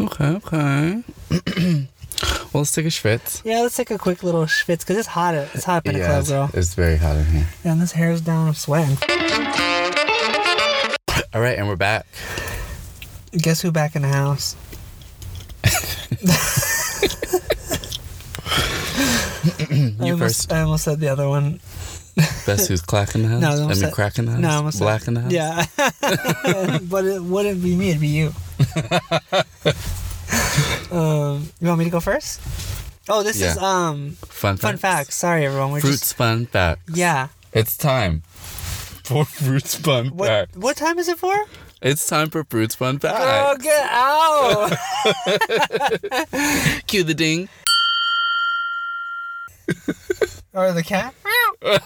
Okay. Well, let's take a schwitz. Yeah, let's take a quick little schwitz because it's hot. It's hot in the club, girl. It's very hot in here. Yeah, and this hair's down. I'm sweating. All right, and we're back. Guess who back in the house? I almost said the other one. Best who's clack in the house? No, crack in the house? No, I almost black in the house? Yeah. But it wouldn't be me, it'd be you. You want me to go first? Oh, this is Fun facts. Sorry, everyone. Fun facts. Yeah. It's time for Fruits Fun Facts. What time is it for? It's time for Fruits Fun Facts. Oh, get out! Cue the ding. Or the cat? Oh,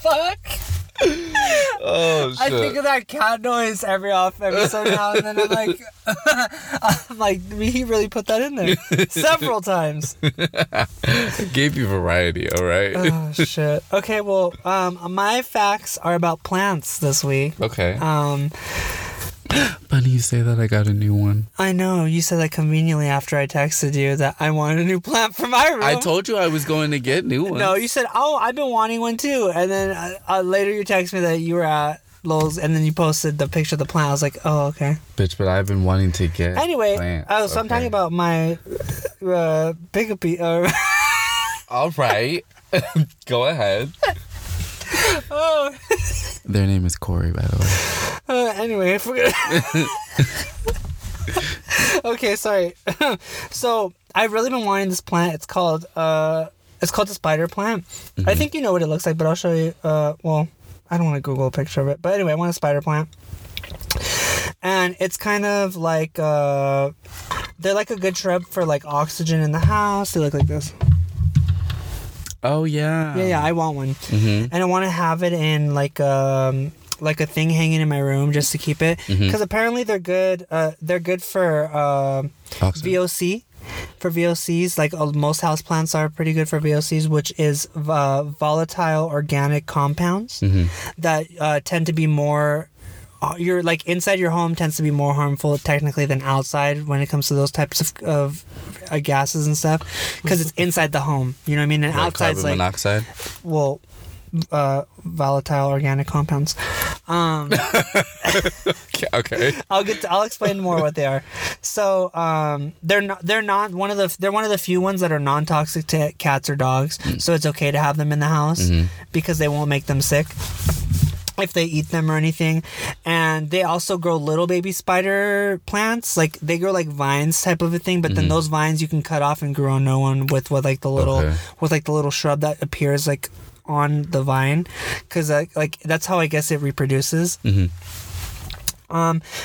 fuck. Oh, shit. I think of that cat noise every so now and then. I'm like, he really put that in there several times. Gave you variety, all right? Oh, shit. Okay, well, my facts are about plants this week. Okay. Funny you say that, I got a new one. I know, you said that conveniently after I texted you that I wanted a new plant for my room. I told you I was going to get new ones. No, you said, oh, I've been wanting one too. And then later you texted me that you were at Lowell's and then you posted the picture of the plant. I was like, oh, okay. Bitch, but I've been wanting to get plants. Oh, so okay. I'm talking about my bigopy. All right. Go ahead. Oh. Their name is Corey, by the way. Anyway, I forgot. Okay, sorry. So I've really been wanting this plant. It's called the spider plant. Mm-hmm. I think you know what it looks like, but I'll show you. Well, I don't want to Google a picture of it, but anyway, I want a spider plant, and it's kind of like they're like a good shrub for like oxygen in the house. They look like this. Oh yeah. Yeah. I want one, mm-hmm. And I want to have it in like a thing hanging in my room just to keep it, because mm-hmm. apparently they're good. They're good for VOC, for VOCs. Like most houseplants are pretty good for VOCs, which is volatile organic compounds mm-hmm. that tend to be more. You're like inside your home tends to be more harmful technically than outside when it comes to those types of gases and stuff, because it's inside the home. You know what I mean? And like outside's carbon monoxide. Well. Volatile organic compounds. Okay. I'll explain more what they are. So they're one of the few ones that are non-toxic to cats or dogs. Mm. So it's okay to have them in the house mm-hmm. because they won't make them sick if they eat them or anything. And they also grow little baby spider plants. Like they grow like vines type of a thing, but mm-hmm. then those vines you can cut off and grow no one with like the little okay. with like the little shrub that appears like on the vine, because like that's how I guess it reproduces. Mm-hmm.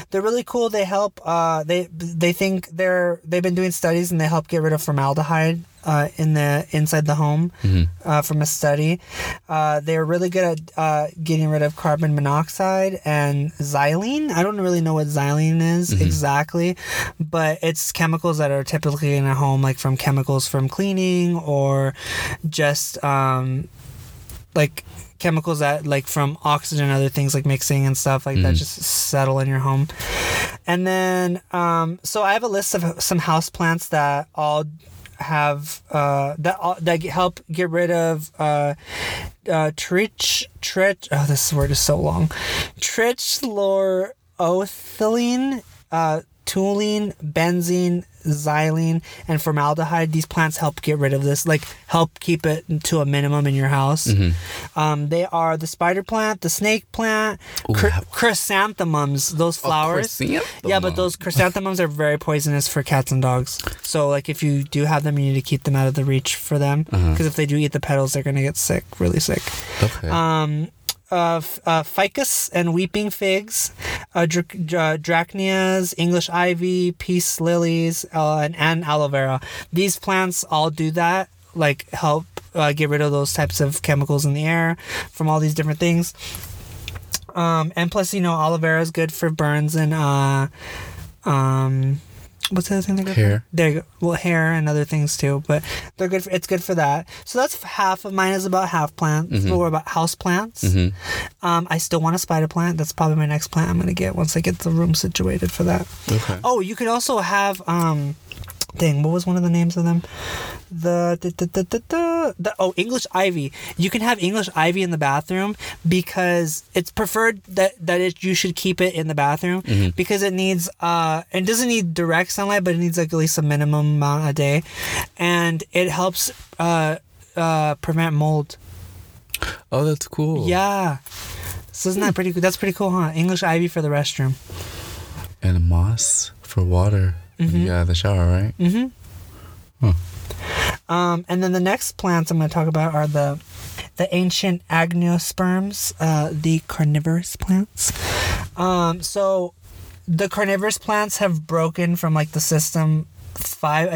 They're really cool. They help. They think they've been doing studies and they help get rid of formaldehyde inside the home mm-hmm. From a study. They're really good at getting rid of carbon monoxide and xylene. I don't really know what xylene is mm-hmm. exactly, but it's chemicals that are typically in a home, like from chemicals from cleaning or just. Like chemicals that like from oxygen and other things like mixing and stuff like that just settle in your home. And then so I have a list of some house plants that all have that help get rid of trich oh this word is so long trichlor oethylene, toluene, benzene, xylene, and formaldehyde. These plants help get rid of this, like help keep it to a minimum in your house. Mm-hmm. They are the spider plant, the snake plant, chrysanthemums, those flowers. Yeah, but those chrysanthemums are very poisonous for cats and dogs. So like if you do have them, you need to keep them out of the reach for them, because if they do eat the petals, they're going to get sick, really sick. Okay. Ficus and weeping figs, dracneas, English ivy, peace lilies, and aloe vera. These plants all do that, like help get rid of those types of chemicals in the air from all these different things. And plus, you know, aloe vera is good for burns and what's the other thing they're good for? There you go. Well, hair and other things too, but they're good for, it's good for that. So that's half of mine is about half plants. Mm-hmm. Or about house plants. Mm-hmm. I still want a spider plant. That's probably my next plant I'm gonna get once I get the room situated for that. Okay. Oh, you could also have what was one of the names of them? English ivy. You can have English ivy in the bathroom because it's preferred that you should keep it in the bathroom, mm-hmm. because it needs it doesn't need direct sunlight, but it needs like at least a minimum amount a day, and it helps prevent mold. Oh, that's cool. Yeah. So isn't that pretty cool? That's pretty cool, huh? English ivy for the restroom. And moss for water. Mm-hmm. Yeah, the shower, right? Mm-hmm. Huh. And then the next plants I'm going to talk about are the ancient agnosiperms, the carnivorous plants. So the carnivorous plants have broken from like the system 5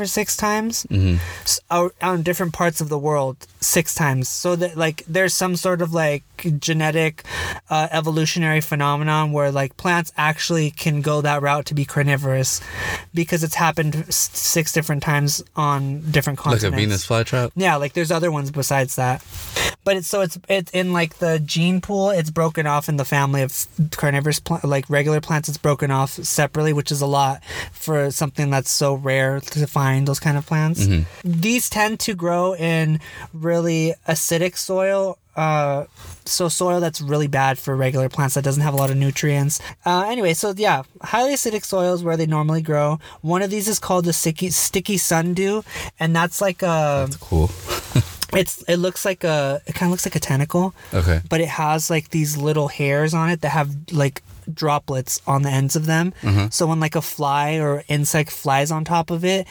or 6 times, mm-hmm. on different parts of the world 6 times, so that like there's some sort of like genetic evolutionary phenomenon where like plants actually can go that route to be carnivorous because it's happened 6 different times on different continents, like a Venus flytrap. Yeah, like there's other ones besides that, but it's in like the gene pool. It's broken off in the family of carnivorous like regular plants. It's broken off separately, which is a lot for something that's so rare to find, those kind of plants. Mm-hmm. These tend to grow in really acidic soil, so soil that's really bad for regular plants, that doesn't have a lot of nutrients. Anyway, so yeah, highly acidic soils where they normally grow. One of these is called the sticky sundew, and that's like a... That's cool. It kind of looks like a tentacle. Okay. But it has like these little hairs on it that have like droplets on the ends of them. Mm-hmm. So when like a fly or insect flies on top of it,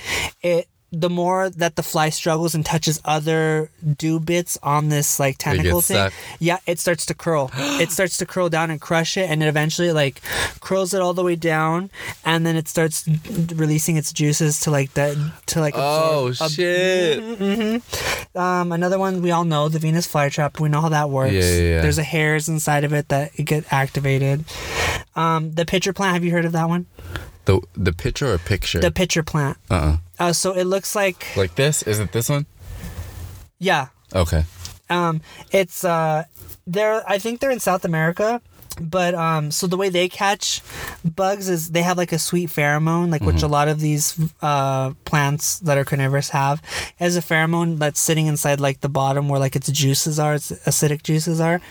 the more that the fly struggles and touches other dew bits on this like tentacle thing, stuck. Yeah, it starts to curl. It starts to curl down and crush it, and it eventually like curls it all the way down, and then it starts releasing its juices to like that to like absorb. Shit. Mm-hmm. Another one we all know, the Venus flytrap. We know how that works. Yeah. There's hairs inside of it that get activated. The pitcher plant. Have you heard of that one? The pitcher or picture? The pitcher plant. So it looks like... Like this? Is it this one? Yeah. Okay. It's... I think they're in South America, but so the way they catch bugs is they have like a sweet pheromone, like, mm-hmm. which a lot of these plants that are carnivorous have, as a pheromone that's sitting inside like the bottom where like its juices are, its acidic juices are,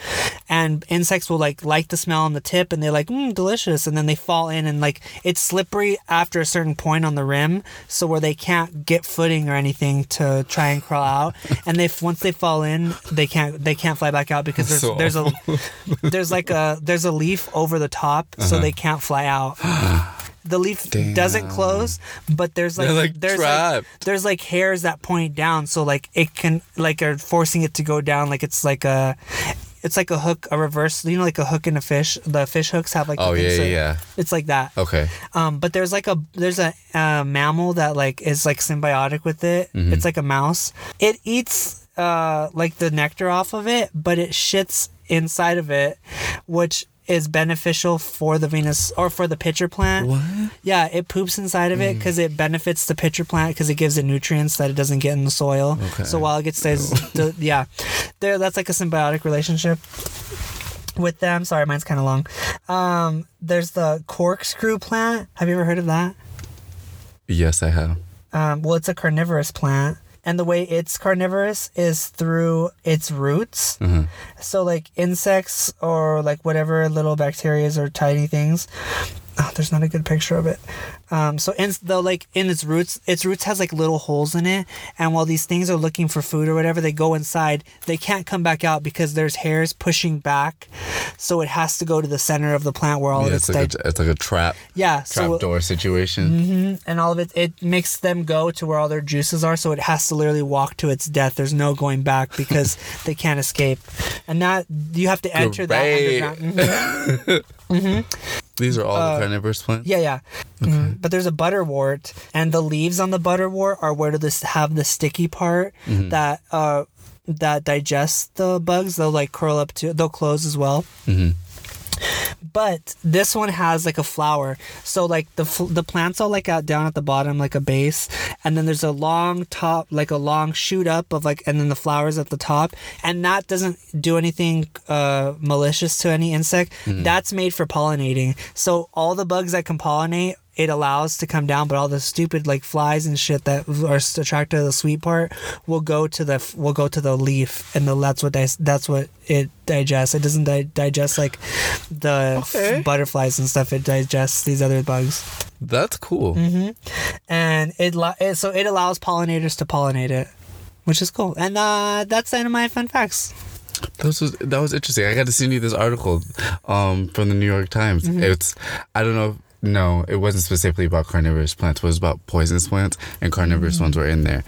and insects will like the smell on the tip, and they're like, delicious, and then they fall in, and like it's slippery after a certain point on the rim, so where they can't get footing or anything to try and crawl out, and once they fall in, they can't fly back out because there's a leaf over the top, so they can't fly out. The leaf doesn't close, but there's hairs that point down, so like it can like are forcing it to go down, like it's like a hook, a reverse, you know, like a hook in a fish. The fish hooks have like it's like that. Okay. But there's like a mammal that like is like symbiotic with it. Mm-hmm. It's like a mouse. It eats like the nectar off of it, but it shits inside of it, which is beneficial for the Venus or for the pitcher plant. What? Yeah, it poops inside of it because it benefits the pitcher plant because it gives it nutrients that it doesn't get in the soil. Okay. So while it stays, that's like a symbiotic relationship with them. Sorry, mine's kind of long. There's the corkscrew plant. Have you ever heard of that? Yes, I have. Well, it's a carnivorous plant. and the way it's carnivorous is through its roots. Mm-hmm. So like insects or like whatever little bacteria or tiny things. Oh, there's not a good picture of it. So in its roots has like little holes in it. And while these things are looking for food or whatever, they go inside. They can't come back out because there's hairs pushing back. So it has to go to the center of the plant where all of it's like it's like a trap. Yeah. Trap door situation. Mm-hmm, and all of it makes them go to where all their juices are. So it has to literally walk to its death. There's no going back because they can't escape. And that you have to enter that underground. Mm-hmm. Mm-hmm. These are all the carnivorous plants? Yeah. Okay. Mm-hmm. But there's a butterwort, and the leaves on the butterwort are where they have the sticky part mm-hmm. that digests the bugs. They'll like curl up to, they'll close as well. Mm-hmm. But this one has like a flower, so like the plants all like out down at the bottom like a base, and then there's a long top, like a long shoot up of like, and then the flowers at the top, and that doesn't do anything malicious to any insect. Mm. That's made for pollinating, so all the bugs that can pollinate it allows to come down, but all the stupid like flies and shit that are attracted to the sweet part will go to the leaf, and that's what it digests. It doesn't digest like the butterflies and stuff. It digests these other bugs. That's cool. Mm-hmm. And it allows pollinators to pollinate it, which is cool. And that's the end of my fun facts. That was interesting. I got to send you this article from the New York Times. Mm-hmm. No, it wasn't specifically about carnivorous plants. It was about poisonous plants, and carnivorous ones were in there.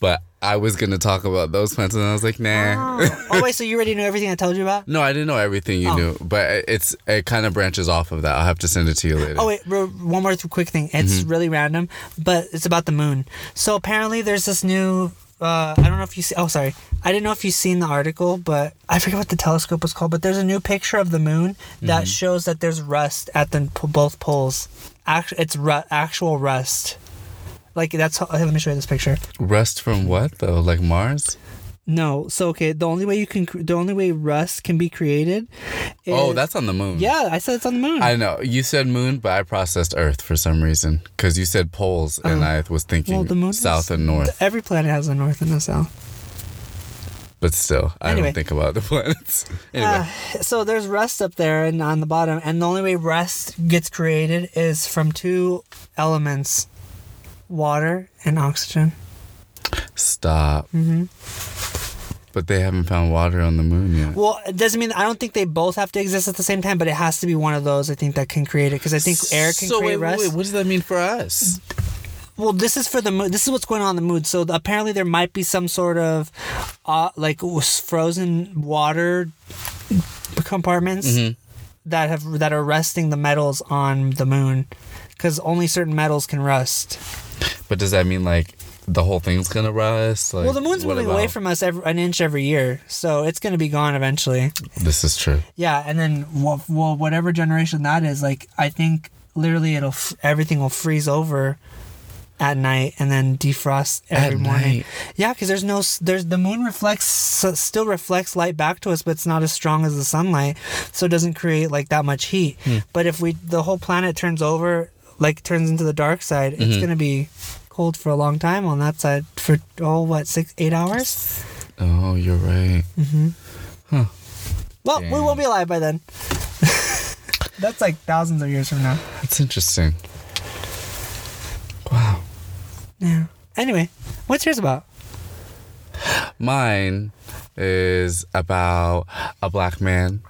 But I was going to talk about those plants, and I was like, nah. Oh, wait, so you already knew everything I told you about? No, I didn't know everything you knew, but it kind of branches off of that. I'll have to send it to you later. Oh, wait, one more quick thing. It's really random, but it's about the moon. So apparently there's this new... I didn't know if you've seen the article, but I forget what the telescope was called, but there's a new picture of the moon that shows that there's rust at both poles. It's actual rust. Like, let me show you this picture. Rust from what, though? Like Mars? No. So, okay, the only way rust can be created is... Oh, that's on the moon. Yeah, I said it's on the moon. I know. You said moon, but I processed Earth for some reason, because you said poles, and I was thinking south and north. Every planet has a north and a south. But still, I don't think about the planets. Anyway. So there's rust up there and on the bottom, and the only way rust gets created is from two elements, water and oxygen. Stop. Mm-hmm. But they haven't found water on the moon yet. Well, it doesn't mean I don't think they both have to exist at the same time, but it has to be one of those, I think, that can create it, because I think air can create rust. Wait, what does that mean for us? Well, this is for the moon. This is what's going on in the moon. So apparently there might be some sort of frozen water compartments that are resting the metals on the moon, because only certain metals can rust. But does that mean like the whole thing's gonna rust? Like, well, the moon's moving away from us an inch every year, so it's gonna be gone eventually. This is true. Yeah, and then whatever generation that is, like I think literally everything will freeze over at night and then defrost every morning. Night. Yeah, because the moon still reflects light back to us, but it's not as strong as the sunlight, so it doesn't create like that much heat. Mm. But if the whole planet turns into the dark side, it's gonna be cold for a long time on that side for 8 hours. Oh, you're right. Mm-hmm. Huh. Well, Dang. We won't be alive by then. That's like thousands of years from now. That's interesting. Wow. Yeah. Anyway, what's yours about? Mine is about a black man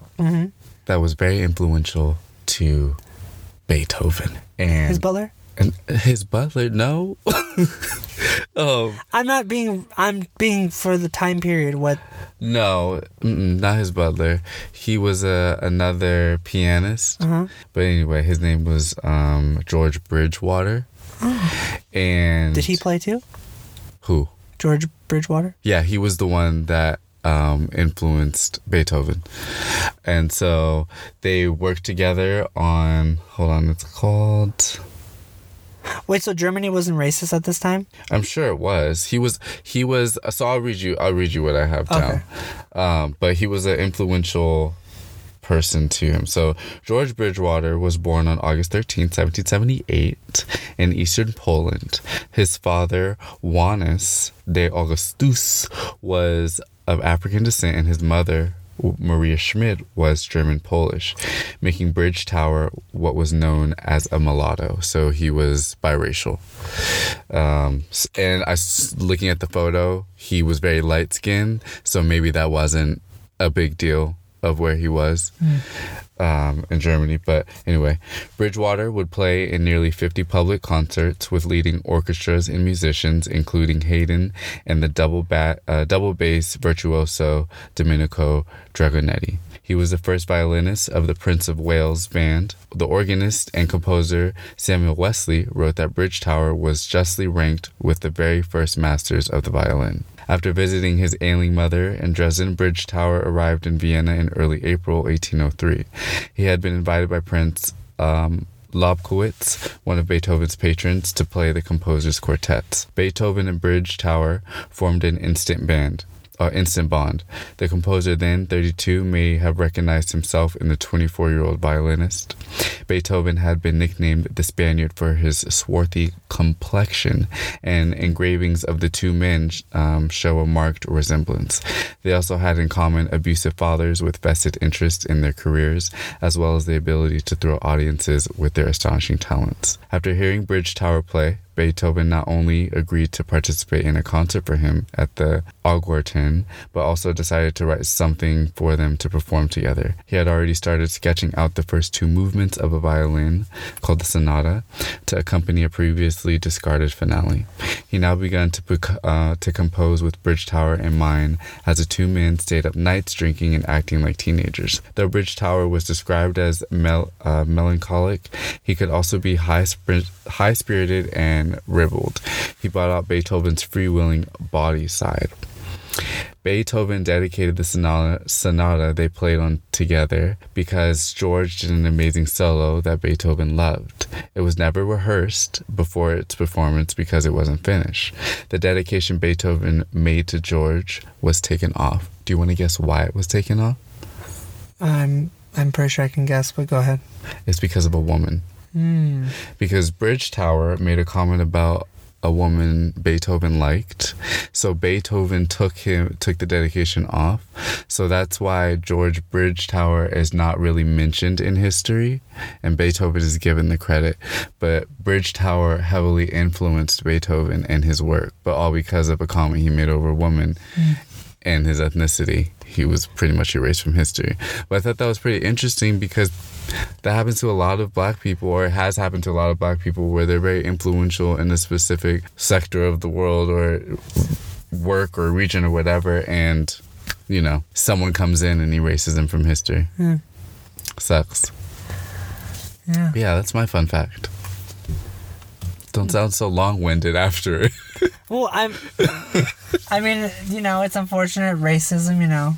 that was very influential to Beethoven and his butler. And his butler, no. I'm being for the time period. What? No, not his butler. He was another pianist. Uh-huh. But anyway, his name was George Bridgewater. Oh. And did he play too? Who? George Bridgewater? Yeah, he was the one that influenced Beethoven. And so they worked together on... Hold on, it's called... Wait, so Germany wasn't racist at this time? I'm sure it was. He was. So I'll read you what I have down. But he was an influential person to him. So George Bridgewater was born on August 13, 1778 in eastern Poland. His father, Juanus de Augustus, was of African descent, and his mother, Maria Schmidt, was German-Polish, making Bridge Tower what was known as a mulatto. So he was biracial. And I was looking at the photo, he was very light-skinned, so maybe that wasn't a big deal of where he was in Germany. But anyway, Bridgewater would play in nearly 50 public concerts with leading orchestras and musicians, including Haydn and the double bass virtuoso Domenico Dragonetti. He was the first violinist of the Prince of Wales band. The organist and composer Samuel Wesley wrote that Bridgetower was justly ranked with the very first masters of the violin. After visiting his ailing mother in Dresden, Bridgetower arrived in Vienna in early April 1803. He had been invited by Prince Lobkowitz, one of Beethoven's patrons, to play the composer's quartets. Beethoven and Bridgetower formed an instant bond. The composer, then 32, may have recognized himself in the 24-year-old violinist. Beethoven had been nicknamed the Spaniard for his swarthy complexion, and engravings of the two men show a marked resemblance. They also had in common abusive fathers with vested interest in their careers, as well as the ability to thrill audiences with their astonishing talents. After hearing Bridgetower play, Beethoven not only agreed to participate in a concert for him at the Algorten, but also decided to write something for them to perform together. He had already started sketching out the first two movements of a violin, called the Sonata, to accompany a previously discarded finale. He now began to compose with Bridgetower in mind, as the two men stayed up nights drinking and acting like teenagers. Though Bridgetower was described as melancholic, he could also be high-spirited and ribald. He brought out Beethoven's free-willing body side. Beethoven dedicated the sonata they played on together because George did an amazing solo that Beethoven loved. It was never rehearsed before its performance because it wasn't finished. The dedication Beethoven made to George was taken off. Do you want to guess why it was taken off? I'm pretty sure I can guess, but go ahead. It's because of a woman. Because Bridgetower made a comment about a woman Beethoven liked, so Beethoven took the dedication off. So that's why George Bridgetower is not really mentioned in history, and Beethoven is given the credit. But Bridgetower heavily influenced Beethoven and his work, but all because of a comment he made over a woman and his ethnicity. He was pretty much erased from history. But I thought that was pretty interesting because that happens to a lot of black people, or it has happened to a lot of black people, where they're very influential in a specific sector of the world or work or region or whatever, and, you know, someone comes in and erases them from history. Yeah. Sucks. Yeah. Yeah, that's my fun fact. Don't sound so long-winded after it. Well, I mean, you know, it's unfortunate. Racism, you know.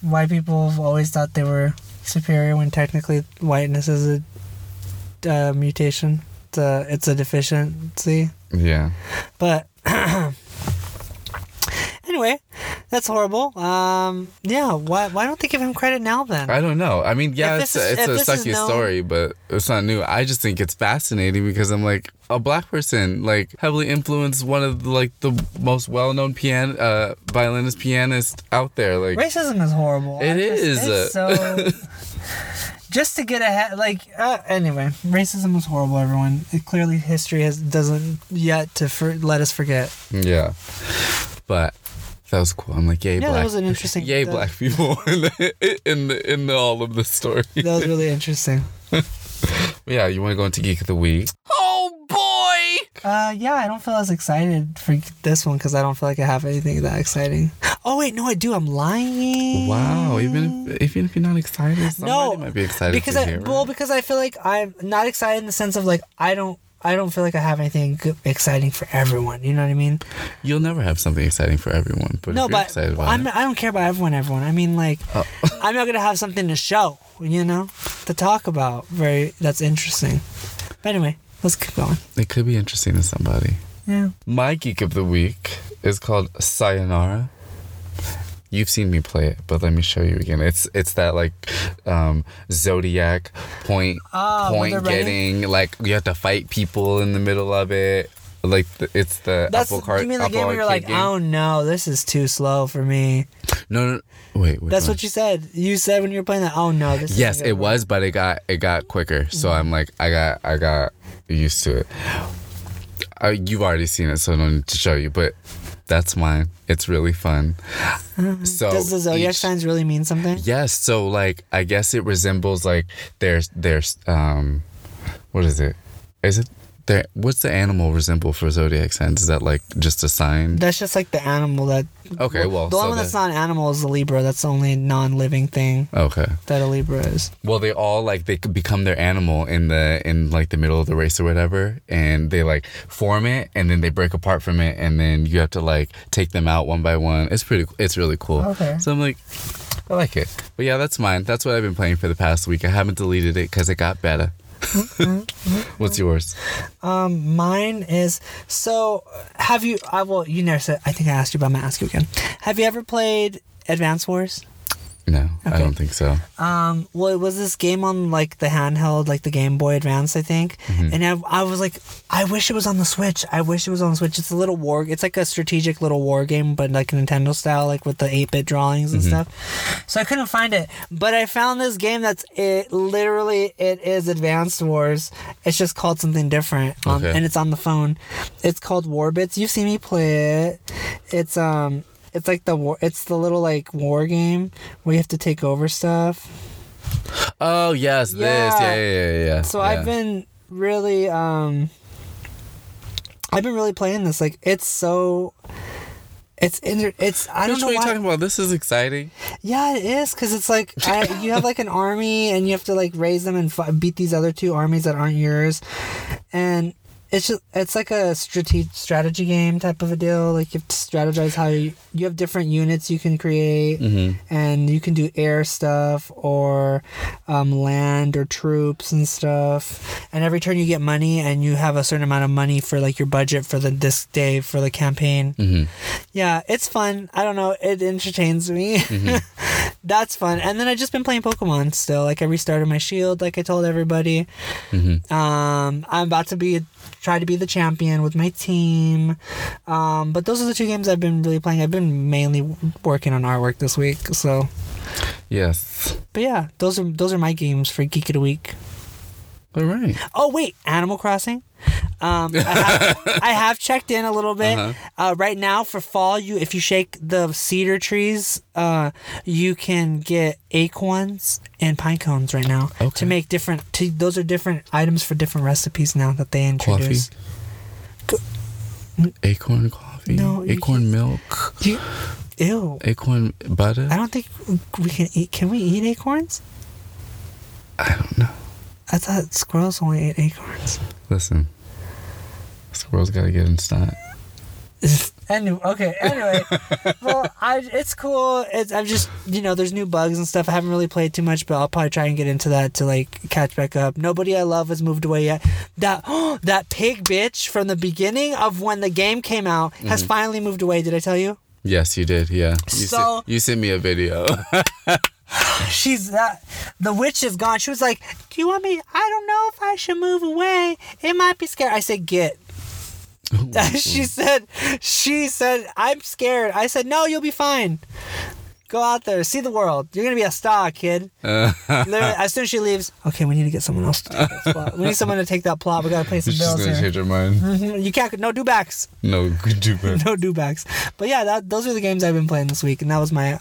White people have always thought they were superior when technically whiteness is a mutation. It's a deficiency. Yeah. But anyway, that's horrible. Yeah, why don't they give him credit now then? I don't know. I mean, yeah, it's a sucky story, but it's not new. I just think it's fascinating because I'm like, a black person, like, heavily influenced one of, like, the most well-known pianist out there. Like, racism is horrible. It is. So, just to get ahead, like, anyway, racism is horrible, everyone. Clearly, history doesn't yet to let us forget. Yeah. But that was cool. I'm like, yay, black. Yeah, that was an interesting. Yay, black people in the all of the story. That was really interesting. Yeah, you want to go into Geek of the Week? Oh, boy! Yeah, I don't feel as excited for this one because I don't feel like I have anything that exciting. Oh, wait, no, I do. I'm lying. Wow, even if you're not excited, somebody might be excited because to hear. Well, because I feel like I'm not excited in the sense of, like, I don't feel like I have anything exciting for everyone. You know what I mean? You'll never have something exciting for everyone, but if you're excited about it. I don't care about everyone. I mean, like, I'm not going to have something to show, you know, to talk about. That's interesting. But anyway, let's keep going. It could be interesting to somebody. Yeah. My Geek of the Week is called Sayonara. You've seen me play it, but let me show you again. It's that like zodiac point getting like you have to fight people in the middle of it. Like it's the Apple Card. You mean the Apple game where you're like, game? Oh no, this is too slow for me. No. Wait. That's one? What you said. You said when you were playing that. Oh no, this. Yes, it was, but it got quicker. So I'm like, I got used to it. You've already seen it, so no need to show you. But that's mine. It's really fun. So does the zodiac signs really mean something? Yes. So like, I guess it resembles like there's what is it? Is it? What's the animal resemble for zodiac signs? Is that like just a sign? That's just like the animal that. Okay, well, the one that's not an animal is the Libra. That's the only non-living thing. Okay. That a Libra is. Well, they all like they become their animal in like the middle of the race or whatever, and they like form it, and then they break apart from it, and then you have to like take them out one by one. It's really cool. Okay. So I'm like, I like it. But yeah, that's mine. That's what I've been playing for the past week. I haven't deleted it because it got better. What's yours? Mine is you never said. I think I asked you, but I'm gonna ask you again. Have you ever played Advance Wars? No, okay. I don't think so. Well, it was this game on like the handheld, like the Game Boy Advance, I think. Mm-hmm. And I was like, I wish it was on the Switch. It's a little war. It's like a strategic little war game, but like Nintendo style, like with the 8-bit drawings and stuff. So I couldn't find it, but I found this game that's it. Literally, it is Advance Wars. It's just called something different, and it's on the phone. It's called Warbits. You've seen me play it. It's like the little like war game where you have to take over stuff. Oh yes, yeah. This, yeah. So yeah. I've been really playing this. Like it's so, I don't know what you're talking about. This is exciting. Yeah, it is because it's like you have like an army and you have to like raise them and beat these other two armies that aren't yours, and. It's like a strategy game type of a deal. Like you have to strategize how you have different units you can create, and you can do air stuff or land or troops and stuff. And every turn you get money, and you have a certain amount of money for like your budget for this day for the campaign. Mm-hmm. Yeah, it's fun. I don't know. It entertains me. Mm-hmm. That's fun. And then I've just been playing Pokemon still. Like I restarted my Shield, like I told everybody. Mm-hmm. I'm about to try to be the champion with my team. But those are the two games I've been really playing. I've been mainly working on artwork this week, so. Yes. But yeah, those are my games for Geek of the Week. All right. Oh wait, Animal Crossing. I have checked in a little bit. Right now for fall, if you shake the cedar trees, you can get acorns and pine cones right now to make different. Those are different items for different recipes now that they introduce. Acorn coffee. No. Acorn milk. Ew. Acorn butter. I don't think we can eat. Can we eat acorns? I don't know. I thought squirrels only ate acorns. Listen, squirrels gotta get in stock. Anyway, well, it's cool. I'm just, there's new bugs and stuff. I haven't really played too much, but I'll probably try and get into that to like catch back up. Nobody I love has moved away yet. That pig bitch from the beginning of when the game came out has finally moved away. Did I tell you? Yes, you did. Yeah. You sent me a video. She's that. The witch is gone. She was like, "Do you want me? I don't know if I should move away. It might be scary." I said, "Get." She said, "I'm scared." I said, "No, you'll be fine. Go out there, see the world. You're gonna be a star, kid." As soon as she leaves, okay, we need to get someone else to take this plot. We need someone to take that plot. We gotta pay some bills here. She's gonna change her mind. You can't. No do backs. No do backs. No do backs. But yeah, those are the games I've been playing this week, and that was my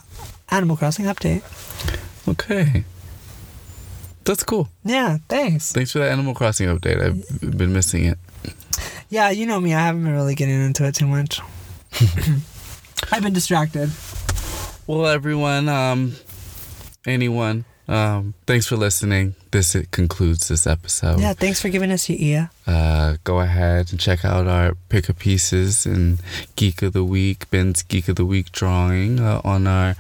Animal Crossing update. Okay. That's cool. Yeah, thanks. Thanks for that Animal Crossing update. I've been missing it. Yeah, you know me. I haven't been really getting into it too much. I've been distracted. Well, everyone, anyone, thanks for listening. It concludes this episode. Yeah, thanks for giving us your ear. Go ahead and check out our pick of pieces and Geek of the Week, Ben's Geek of the Week drawing on our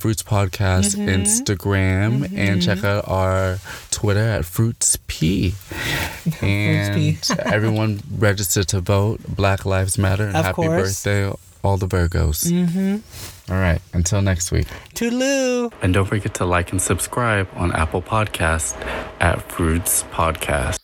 Fruits Podcast Instagram, and check out our Twitter at FruitsP. And everyone register to vote. Black Lives Matter, and of course, happy birthday, all the Virgos. All right. Until next week. Toodaloo. And don't forget to like and subscribe on Apple Podcasts at Fruits Podcast.